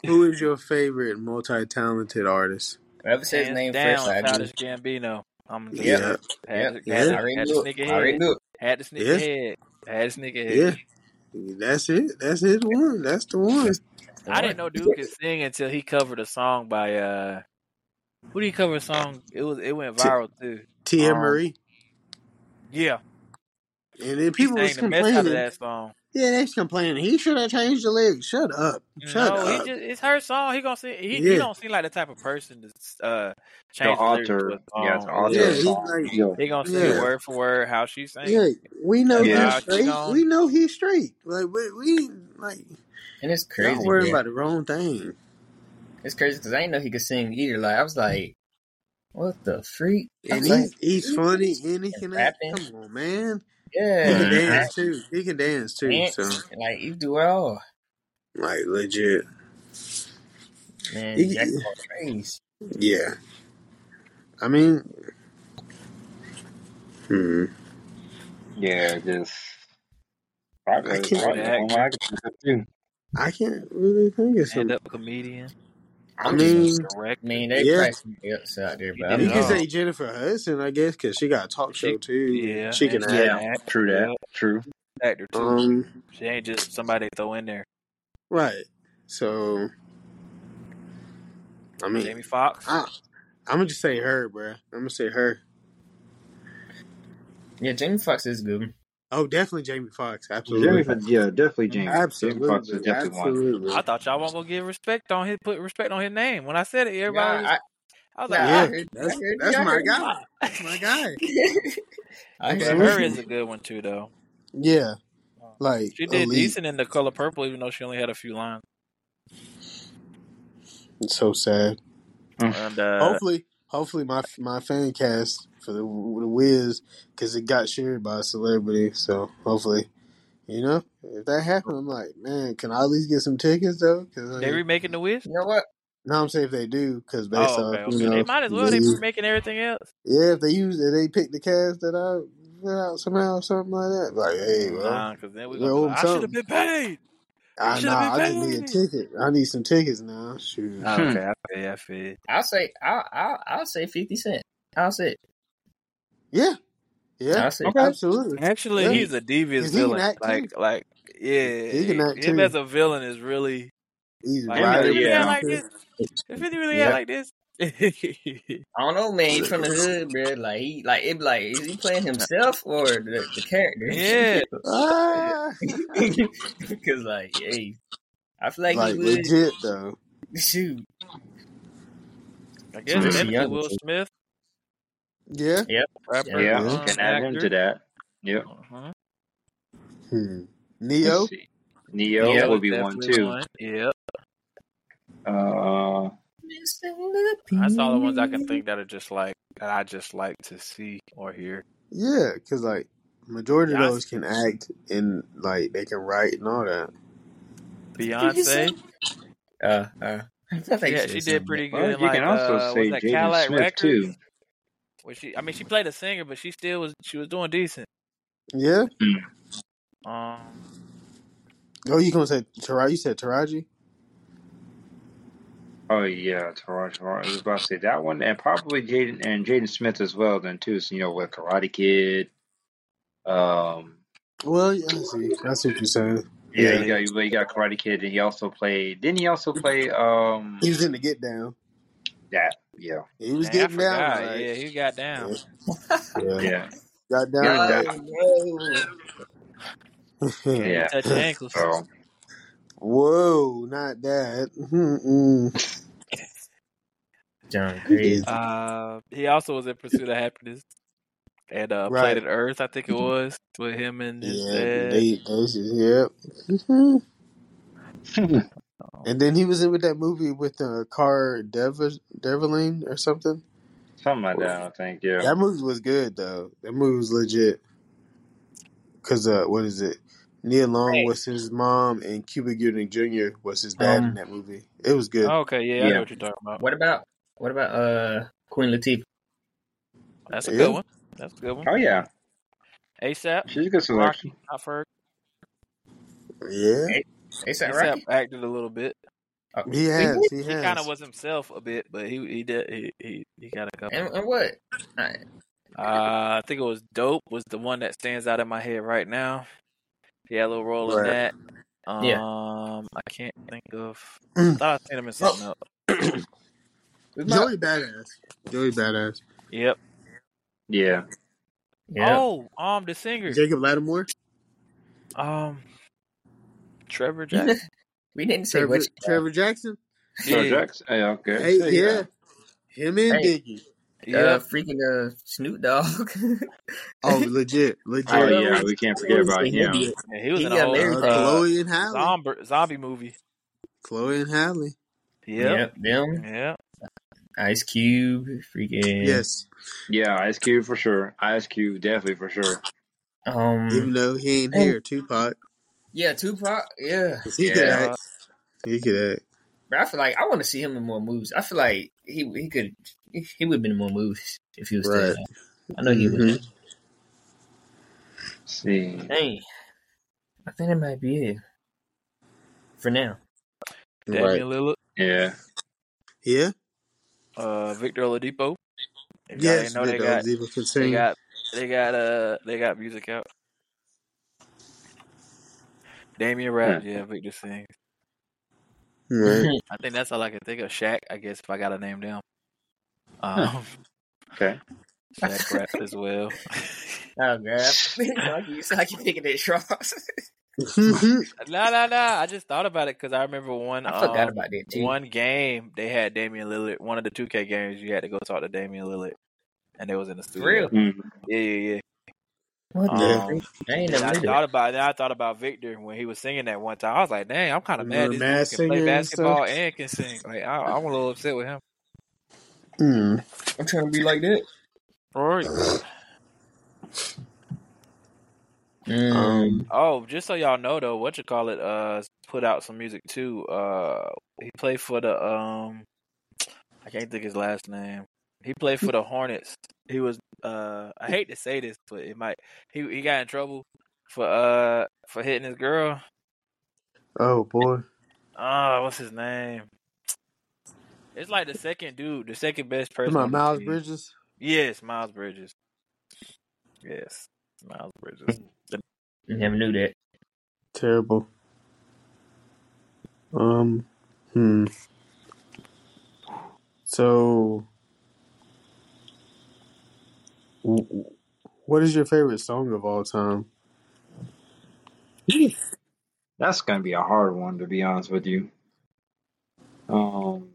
who is your favorite multi-talented artist? Whoever says his name first, I Childish Gambino. I'm just, yeah, had, yeah. Had, yeah. Had, I had this nigga head. Had this nigga yeah. head. Had this nigga head. Yeah, that's it. That's his one. That's the one. I didn't know dude could sing until he covered a song by uh, Who did he cover a song? It was it went viral too. Tia um, Marie. Yeah. And then people was complaining. The best out of that song. Yeah, they was complaining. He should have changed the lyrics. Shut up. Shut no, up. He just, it's her song. He gonna see. He, yeah. he don't seem like the type of person to uh, change the, the lyrics. Author. Yeah, the author. Yeah, he's like, Yo. he gonna say yeah. word for word how she sang. Yeah, we know yeah. he's straight. Gonna... We know he's straight. Like we, we like. And it's crazy. Don't worry yeah. about the wrong thing. It's crazy because I didn't know he could sing either. Like I was like, what the freak? And like, he's, he's funny. Anything? Come on, man. Yeah, he can dance too. He can dance too. Dance, so. Like you do it all. Like legit. Man, he, that's all crazy. Yeah. I mean. Hmm. Yeah, just. Probably, I can't. Probably I, can't I can't really think of something. End up a comedian. I mean, I mean, they yeah. practice out there, but you can say Jennifer Hudson, I guess, because she got a talk show too. Yeah, she can act. Yeah, true that. True. Actor too. Um, she ain't just somebody to throw in there. Right. So, I mean, Jamie Foxx. I, I'm gonna just say her, bro. I'm gonna say her. Yeah, Jamie Foxx is good. Oh, definitely Jamie Foxx. Absolutely. Jamie, yeah, definitely Jamie. Absolutely. Jamie Foxx is definitely absolutely. One. I thought y'all weren't going to give respect on his, put respect on his name. When I said it, everybody yeah, was, I, I was yeah, like, yeah, I that's, heard, that's, that's my guy. That's my guy. I heard her is a good one, too, though. Yeah. Like, she did elite. Decent in The Color Purple, even though she only had a few lines. It's so sad. And, uh, hopefully, hopefully my, my fan cast... for the, the Wiz, because it got shared by a celebrity, so hopefully, you know, if that happened, I'm like, man, can I at least get some tickets, though? Cause, like, they remaking the Wiz? You know what? No, I'm saying if they do, because based oh, okay, off, okay. you know. They might as well, they, they remaking everything else. Yeah, if they use it, they pick the cast that I put out somehow, or something like that. Like, hey, well. Nah, because then we go, I should have been paid. I know. Nah, I just need a ticket. I need some tickets now. Shoot. Oh, okay, I feel, I feel. I'll say, I'll, I'll, I'll say fifty cent. I'll say Yeah, yeah, okay. absolutely. Actually, yeah. he's a devious he villain. Like, too? like, yeah, he can act him too. As a villain is really. He's like, right, if he really yeah. like this, if he really yeah. like this, I don't know, man. He's from the hood, bro. Like, he, like, it, like, is he playing himself or the, the character? Yeah, because like, hey, I feel like, like he would. Legit though. Shoot, I guess so Will Smith. Yeah. Yep. Rapper, yeah. Uh, Can add him to that. Yep. Uh-huh. Hmm. Neo. Neo. Neo would be one too. One. Yep. Uh. That's all the ones I can think that are just like that. I just like to see or hear. Yeah, because like majority of those can act and like they can write and all that. Beyonce. Uh. uh yeah, she did pretty good. Well, you like, can also uh, say Jaden Smith record? Too. She, I mean, she played a singer, but she still was she was doing decent. Yeah. Mm. Um. Oh, you gonna say Taraji? You said Taraji. Oh yeah, Taraji. I was about to say that one, and probably Jaden and Jaden Smith as well. Then too, so, you know, with Karate Kid. Um. Well, yeah, I see. That's what you're saying. Yeah, yeah. You got you got Karate Kid, and he also played. Didn't he also play? Um. He was in The Get Down. That. Yeah, he was Man, getting down. Like, yeah, he got down. Yeah, yeah. got down. Got down. Yeah, touch your ankles. Oh. Whoa, not that. Mm-mm. John crazy. Uh, he also was in Pursuit of Happiness and uh, right. Planet Earth. I think it was with him and his yeah, dad. They, they, yeah. And then he was in with that movie with uh, Car Dev- Deviline or something. Something like that, I think, yeah. That movie was good, though. That movie was legit. Because, uh, what is it? Nia Long hey. was his mom, and Cuba Gooding Junior was his dad um, in that movie. It was good. Okay, yeah, yeah, I know what you're talking about. What about what about uh, Queen Latifah? That's a yeah. good one. That's a good one. Oh, yeah. ASAP. She's a good selection. I've heard. Yeah. Hey. ASAP right? acted a little bit. Uh, he has. He, he kind of was himself a bit, but he he did he he, he got a couple. And, and what? Right. Uh, I think it was Dope was the one that stands out in my head right now. He had a little role right. in that. Um, yeah. I can't think of. I thought I seen him in something else. My... Joey badass. Joey badass. Yep. Yeah. Yeah. Oh, um, the singer Jacob Lattimore. Um, Trevor Jackson. We didn't say Trevor, which Trevor Jackson. Yeah. Trevor Jackson. Hey, okay. Hey, hey, yeah. yeah. Him and hey. Diggy. Yeah, uh, freaking uh, Snoop Dogg. oh, legit, legit. Oh yeah, we can't forget about him. Yeah, he was he in a whole, uh, Chloe and Halle zombie, zombie movie. Chloe and Halle. Yep. Yep. Them. Yep. Ice Cube, freaking yes. Yeah, Ice Cube for sure. Ice Cube definitely for sure. Um, even though he ain't here, Tupac. Yeah, Tupac. Yeah, he yeah. could act. He could act. But I feel like I want to see him in more movies. I feel like he he could. He would have been in more movies if he was right. there. I know he mm-hmm. would. See, hey, I think that might be it for now. Right. Damian Lillard, yeah, yeah. Uh, Victor Oladipo. If yes, know Victor they got, Oladipo they got, they got, uh, they got music out. Damian Rapp, yeah, yeah Victor sings. Right. I think that's all I can think of. Shaq, I guess if I got to name down. Um, okay. Shaq rap as well. Oh, God. You sound like you're thinking it, Charles. No, no, no. I just thought about it because I remember one I forgot um, about that too. One game they had Damian Lillard. One of the two K games, you had to go talk to Damian Lillard. And they was in the studio. Really? Mm-hmm. Yeah, yeah, yeah. What um, the? I, ain't never I thought about then I thought about Victor when he was singing that one time. I was like, dang, I'm kind of mad. This mad dude can play basketball and, and can sing. Like, I, I'm a little upset with him. Mm. I'm trying to be like that. All right. Mm. Um, oh, just so y'all know though, what you call it? Uh, put out some music too. Uh, he played for the um, I can't think his last name. He played for the Hornets. He was uh, I hate to say this, but it might. He he got in trouble for uh for hitting his girl. Oh boy. Ah, uh, what's his name? It's like the second dude, the second best person. My Miles Bridges? Yes, Miles Bridges. Yes, Miles Bridges. Never knew that. Terrible. Um, hmm. So, what is your favorite song of all time? That's going to be a hard one, to be honest with you. Um...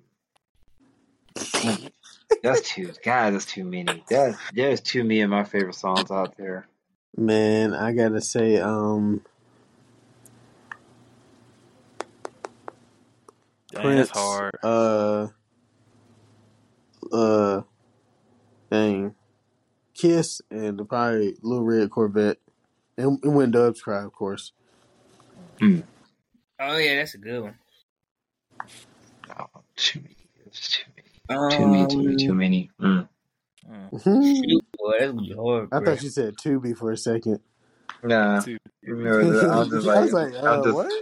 That's too, God, that's too many. That, there's too many of my favorite songs out there. Man, I gotta say, um, dang, Prince, that's hard. uh, uh, dang, Kiss, and probably Little Red Corvette, and, and When Doves Cry, of course. Mm. Oh yeah, that's a good one. Oh, too many, that's too many. Um, too many, too many, too many. Mm. Shoot, boy, that would be hard, I thought you said Tubi for a second. Nah, I'm just like, I was like, uh, I'm just, what?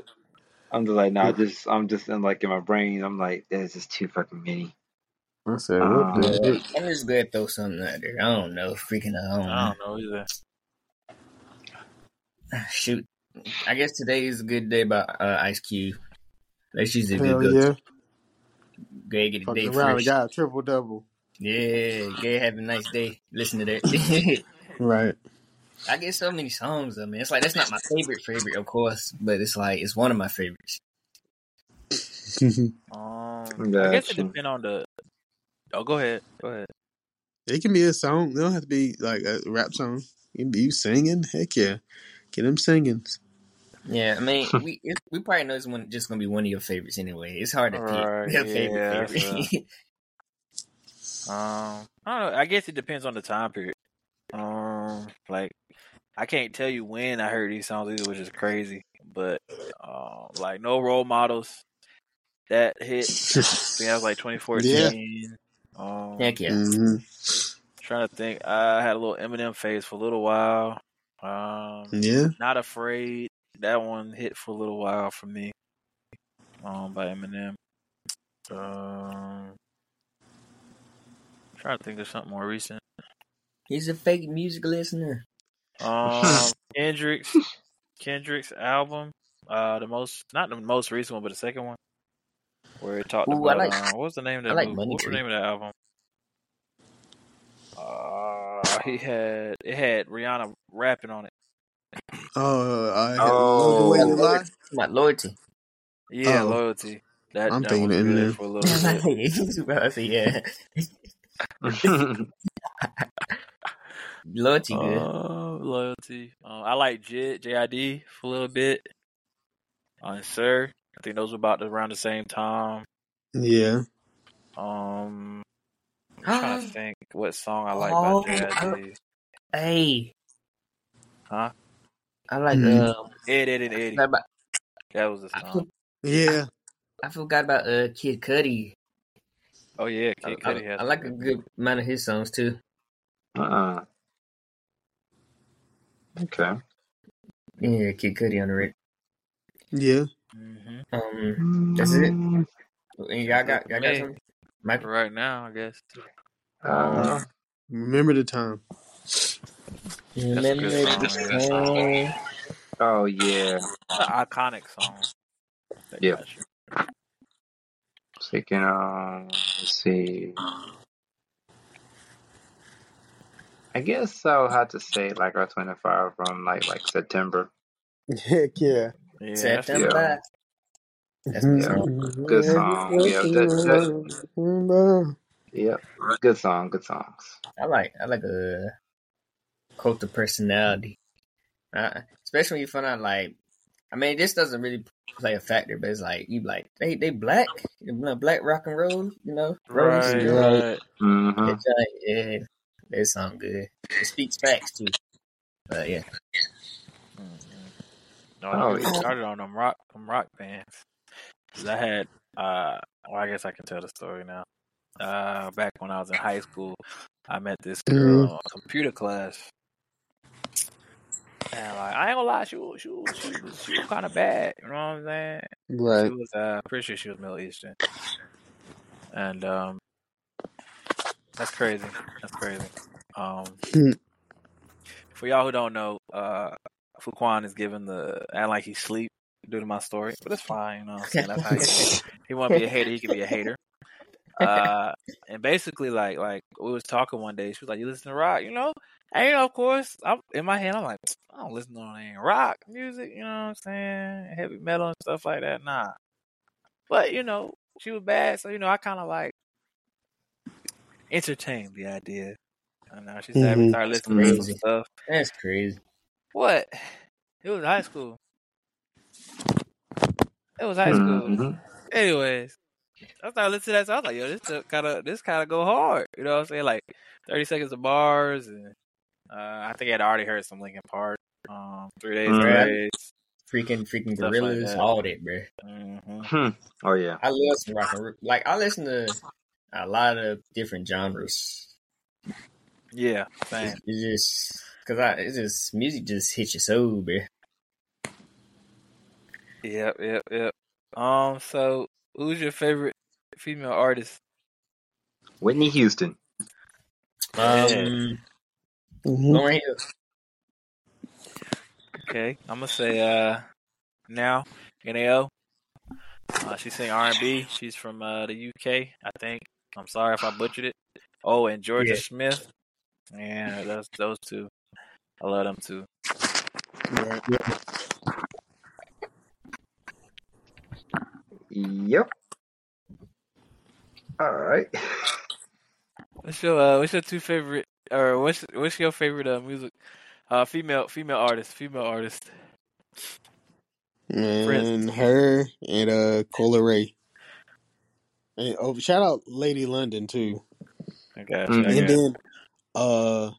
I'm just like, nah, just I'm just in like in my brain. I'm like, there's just too fucking many. I said, um, I'm just gonna throw something out there. I don't know, freaking I don't know. I don't know either. Shoot, I guess today is a good day by uh, Ice Cube. That's usually a good go. Yeah. Gay get a day fresh. Got a triple double. Yeah, Gay have a nice day. Listen to that. Right. I get so many songs though, man. It's like that's not my favorite favorite, of course, but it's like it's one of my favorites. um, I guess it depends on the. Oh, go ahead. Go ahead. It can be a song. It don't have to be like a rap song. It can be you singing. Heck yeah, get them singing. Yeah, I mean, we it, we probably know it's one, just going to be one of your favorites anyway. It's hard to pick right, your yeah, favorite favorite. So. um, I don't know. I guess it depends on the time period. Um, like, I can't tell you when I heard these songs either, which is crazy. But, uh, like, No Role Models, that hit. I think that was like twenty fourteen. Yeah. Um, Heck yeah. Mm-hmm. Trying to think. I had a little Eminem phase for a little while. Um, yeah. Not Afraid. That one hit for a little while for me, um, by Eminem. Um, trying to think of something more recent. He's a fake music listener. Um, Kendrick's Kendrick's album, uh, the most not the most recent one, but the second one. Where it talked Ooh, about like, um, what was the name of that? Like what was the name of that album? Uh, he had it had Rihanna rapping on it. Oh, I had oh, Lil Wayne Lie. Like Loyalty. Yeah, oh. Loyalty. That, I'm that thinking was good for a little bit. Yeah. Loyalty, good. Uh, loyalty. Um, I like J J I D for a little bit. On uh, Sir, I think those were about around the same time. Yeah. Um, I'm trying to think what song I like oh, by J I D. I, hey. Huh? I like mm. um, Ed, Ed, and Eddie. About, that was the song. I, yeah. I, I forgot about uh, Kid Cudi. Oh, yeah, Kid Cudi. I, I, I like a good amount of his songs, too. Uh-uh. Okay. Yeah, Kid Cudi on the record. Yeah. Mm-hmm. Um, that's it. Y'all got, y'all got something? Mike? Right now, I guess. Uh, remember the time. Remember the time. Oh, yeah. An iconic song. Yeah. Taking, uh, let's see. I guess I would have to say, like, our twenty-five from, like, like September. Heck yeah. Yeah, September. That's, yeah. That's yeah. Good song. Yeah, that, that, yeah, good song. Good songs. I like. I like a cult of personality, uh, especially when you find out. Like, I mean, this doesn't really play a factor, but it's like you like they they black, you know, black rock and roll. You know, right? Roll, right. Like, mm-hmm. It's like, yeah, they sound good. It speaks facts too. But yeah. No, oh, I yeah. started on them rock, them rock bands. I had, uh, well, I guess I can tell the story now. Uh, back when I was in high school, I met this girl mm. on computer class, and like, I ain't gonna lie, she was, she was, she was, she was kind of bad. You know what I'm saying? Right. She was, uh, pretty sure she was Middle Eastern, and um, that's crazy. That's crazy. Um, mm. For y'all who don't know, uh. Fuquan is giving the act like he sleep due to my story, but it's fine, you know what I'm saying? That's how he, he want to be a hater, he can be a hater. Uh, and basically, like, like we was talking one day, she was like, "You listen to rock, you know?" And you know, of course, I'm in my head, I'm like, I don't listen to any rock music, you know what I'm saying? Heavy metal and stuff like that, nah. But you know, she was bad, so you know, I kind of like entertained the idea. I know she said, mm-hmm. "Start listening to some stuff." That's crazy. What? It was high school. It was high school. Mm-hmm. Anyways, I started listening to that. So I was like, "Yo, this kind of this kind of go hard." You know what I'm saying? Like thirty seconds of bars, and uh, I think I'd already heard some Linkin Park, um, Three Days mm-hmm. Grace, freaking freaking Gorillaz, like all that, bro. Mm-hmm. Hmm. Oh yeah, I love some rock and roll. Like I listen to a lot of different genres. Yeah, same. It's, it's just. Cause I, it's just music just hits your soul, bro. Yep, yep, yep. Um, so who's your favorite female artist? Whitney Houston. Um, mm-hmm. Lauren Hill. Okay, I'm gonna say uh, now N A O. Uh, she sing R and B. She's from uh, the U K, I think. I'm sorry if I butchered it. Oh, and Georgia yeah. Smith. Yeah, those those two. I love them too. Yeah, yeah. Yep. All right. What's your uh, what's your two favorite or what's what's your favorite uh, music? Uh, female female artist, female artist. And her and uh, Cola Ray. And, oh, shout out Lady London too. I got you. I and got then, uh.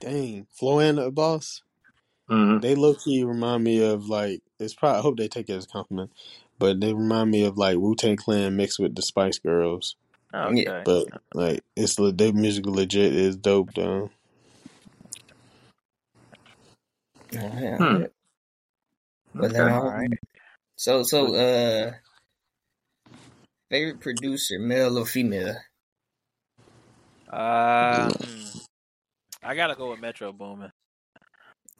Dang, Flo and the Boss, mm-hmm. they low-key remind me of, like, it's probably, I hope they take it as a compliment, but they remind me of, like, Wu-Tang Clan mixed with the Spice Girls. Oh, okay. But, like, it's their music legit is dope, though. Oh, yeah. Hmm. But okay. All right. So, so, uh, favorite producer, male or female? Uh... I gotta go with Metro Boomin.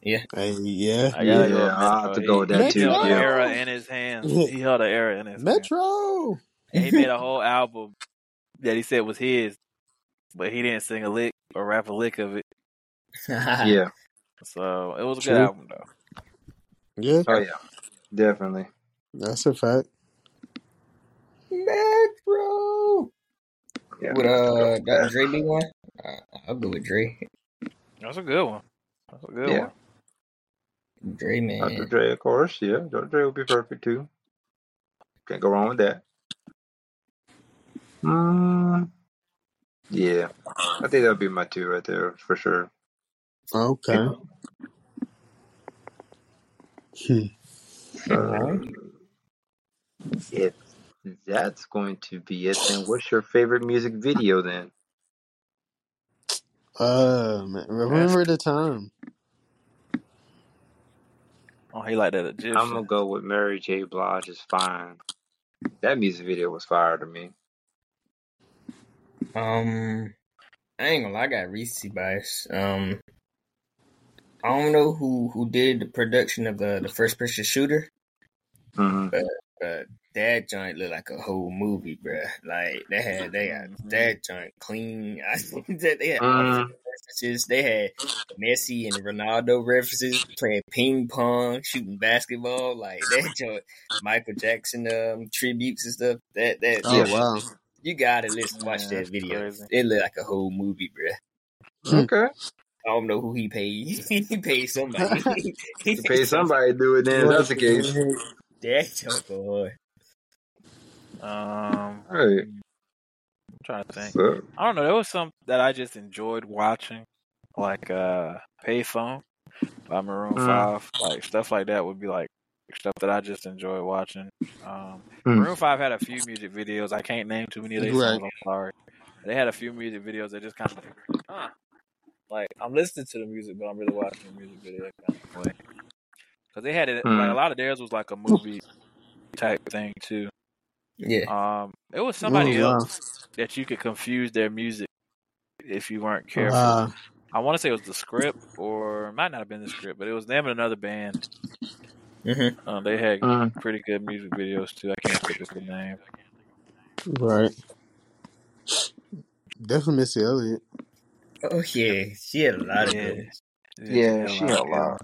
Yeah, hey, yeah, I gotta yeah. go. With Metro. I have to go with that he, too. He held yeah. an era in his hands. He held an era in his Metro. Hands. And he made a whole album that he said was his, but he didn't sing a lick or rap a lick of it. Yeah. So it was a True. good album though. Yeah. Oh yeah. Definitely. That's a fact. Macro. Yeah. With uh, Doctor Dre be one. Uh, I'll go with Dre. That's a good one. That's a good yeah. one. Dre, man. Doctor Dre, of course. Yeah, Doctor Dre would be perfect too. Can't go wrong with that. Hmm. Yeah, I think that'll be my two right there for sure. Okay. Yeah. Hmm. Uh, if that's going to be it, then what's your favorite music video then? Uh, man, remember the time. Oh, he like that Egyptian. I'm gonna go with Mary J. Blige is fine. That music video was fire to me. Um, I ain't gonna lie, I got Reese's bias. Um, I don't know who, who did the production of the, the first person shooter, mm-hmm. but, but that joint looked like a whole movie, bruh. Like they had they got that joint clean. I that they had mm-hmm. references. They had Messi and Ronaldo references, playing ping pong, shooting basketball. Like that joint, Michael Jackson um tributes and stuff. That that oh yeah. wow. You gotta listen, watch yeah, that video. Crazy. It looked like a whole movie, bruh. Okay. I don't know who he paid. He paid somebody. He paid somebody to do it then. That's the case. That joke, boy. Um, hey. I'm trying to think. I don't know. There was some that I just enjoyed watching, like uh, Payphone by Maroon mm. five. Like stuff like that would be like stuff that I just enjoy watching. Um, mm. Maroon five had a few music videos. I can't name too many of these songs. I'm sorry. They had a few music videos that just kind of like, huh. Like, I'm listening to the music, but I'm really watching the music video. Kind of play. Cause they had it, mm. like, a lot of theirs was like a movie type thing too. Yeah. Um, it was somebody oh, wow. else that you could confuse their music if you weren't careful. Uh, I want to say it was The Script, or it might not have been The Script, but it was them and another band. Mm-hmm. Um, they had uh, pretty good music videos too. I can't think of the name. Right. Definitely Missy Elliott. Oh yeah, she had a lot of yeah. good ones. Yeah, yeah, she had a lot. Had a lot.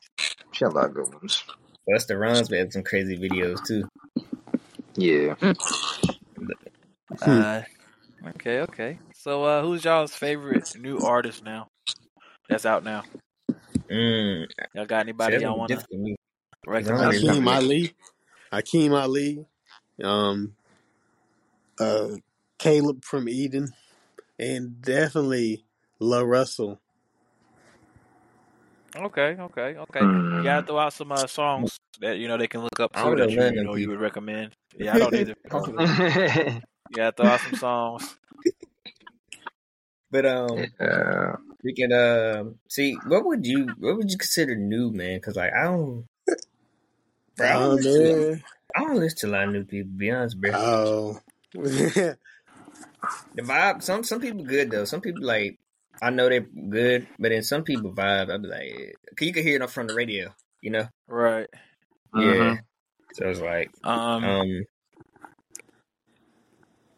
She had a lot of good ones. Busta Rhymes had some crazy videos too. Yeah. Uh, okay, okay. So, uh, who's y'all's favorite new artist now? That's out now. Mm. Y'all got anybody y'all want to recommend? Hakeem Ali. Hakeem Ali. Um. Uh, Caleb from Eden, and definitely La Russell. Okay, okay, okay. Mm. You gotta throw out some uh, songs that you know they can look up to that you, you know you would recommend. Yeah, I don't either. You gotta throw out some songs. But um, yeah. we can um uh, see what would you what would you consider new, man? Because like I don't, bro, I, don't oh, to, I don't listen to a lot of new people. Be honest, bro. Oh, the vibe. Some some people good though. Some people like. I know they're good, but then some people vibe. I'd be like, cause you can hear it from the radio, you know? Right. Yeah. Uh-huh. So it's like, um, um,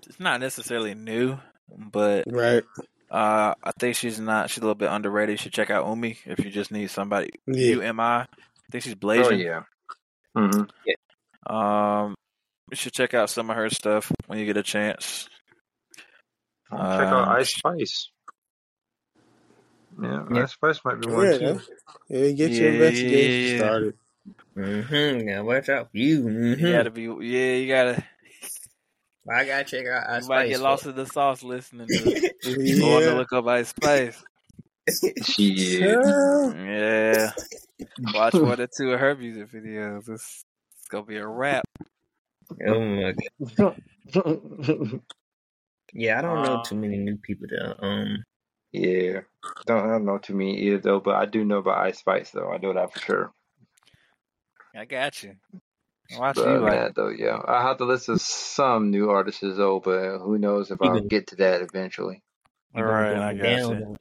it's not necessarily new, but right. Uh, I think she's not. She's a little bit underrated. You should check out Umi if you just need somebody. Yeah. U M I. I think she's blazing. Oh yeah. Mm-hmm. Yeah. Um, you should check out some of her stuff when you get a chance. Check uh, out Ice Spice. Yeah, yeah. Ice Spice might be one yeah, too. Yeah, get your yeah, investigation yeah. started. Mm-hmm. Now watch out for you. Mm-hmm. You gotta be. Yeah, you gotta. I gotta check out Ice Spice. You might get lost in the sauce listening to. You going to look up Ice Spice? Yeah. Watch one or two of her music videos. It's, it's gonna be a wrap. Oh my god. Yeah, I don't um, know too many new people that um. Yeah, don't, I don't know too many either though, but I do know about Ice Spice though. I know that for sure. I got you. Watch but, you like that though. Yeah, I have to listen to some new artists though, but who knows if I'll get to that eventually. All right, I got you.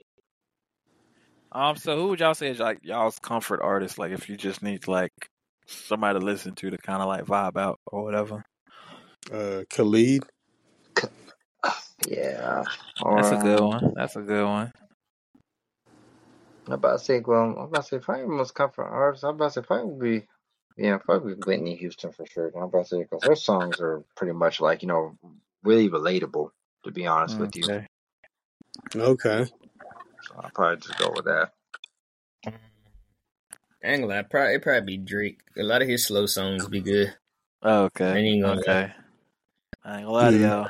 Um, so who would y'all say is like y'all's comfort artist? Like, if you just need like somebody to listen to to kind of like vibe out or whatever. Uh, Khalid Yeah. Or, That's a good one. That's a good one. I'm about to say, well, I'm about to say, probably must come from artists. I'm about to say, probably be, yeah, probably Whitney Houston for sure. I'm about to say, because her songs are pretty much like, you know, really relatable, to be honest okay. with you. Okay. So I'll probably just go with that. I ain't gonna lie, probably, it'd probably be Drake. A lot of his slow songs be good. Okay. I ain't gonna okay. lie. I ain't gonna lie to y'all.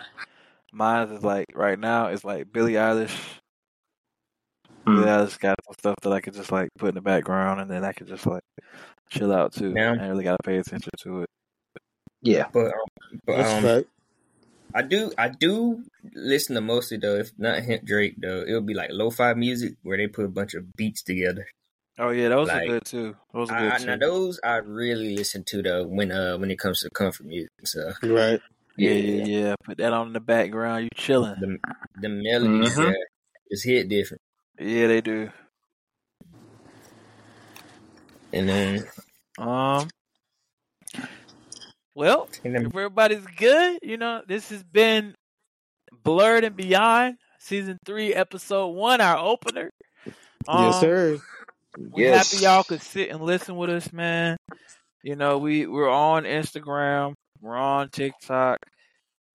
Mine is like, right now, it's like Billie Eilish. Mm. Yeah, I just got some stuff that I could just like put in the background, and then I could just like chill out too. Yeah. I ain't really gotta pay attention to it. Yeah, but um, but um, right. I do I do listen to mostly though, if not him, Drake though, it'll be like lo-fi music where they put a bunch of beats together. Oh yeah, those like, are good too. Those are good I, too. Now those I really listen to though when uh when it comes to comfort music. So right, yeah, yeah, yeah. yeah. Put that on in the background, you chilling. The, the melodies mm-hmm. uh, is hit different. Yeah, they do. And then, um, well, and then, if everybody's good, you know, this has been Blerd and Beyond, Season three, Episode one, our opener. Um, yes, sir. We're yes. happy y'all could sit and listen with us, man. You know, we, we're on Instagram, we're on TikTok,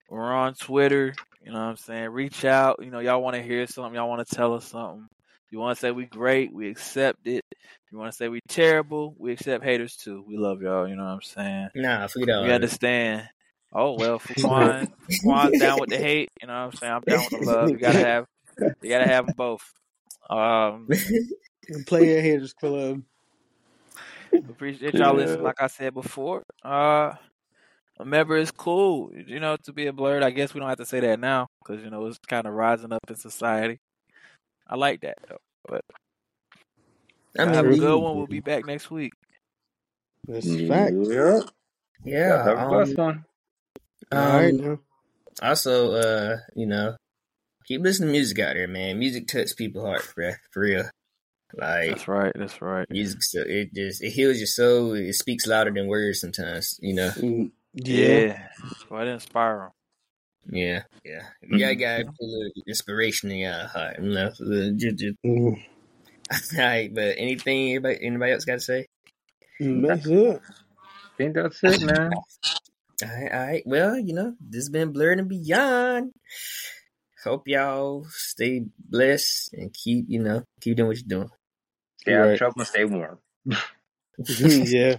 we're on Twitter. You know what I'm saying? Reach out. You know, y'all want to hear something. Y'all want to tell us something. You want to say we great, we accept it. You want to say we terrible, we accept haters too. We love y'all. You know what I'm saying? Nah, we don't. We understand. Oh, well, Fuquan, Fuquan's down with the hate. You know what I'm saying? I'm down with the love. You got to have you gotta have them both. Um, Play your haters club. Appreciate y'all yeah. listening, like I said before. Uh... Remember, it's cool, you know, to be a Blerd. I guess we don't have to say that now because, you know, it's kind of rising up in society. I like that, though. But I mean, have a good one. We'll be back next week. That's fact. Yeah. Yeah. Have a blessed one. All right. Also, uh, you know, keep listening to music out there, man. Music touches people's hearts, bruh. For real. Like that's right, that's right. Music, so it just it heals your soul. It speaks louder than words sometimes, you know. Yeah, well, it inspires them. Yeah, yeah. Mm-hmm. Y'all got a little inspiration in y'all heart, you know. Just, just. All right, but anything anybody, anybody else got to say? That's it. I think that's it, man. all right, all right. Well, you know, this has been Blerd and Beyond. Hope y'all stay blessed and keep, you know, keep doing what you're doing. Stay out of trouble and stay warm. Yeah.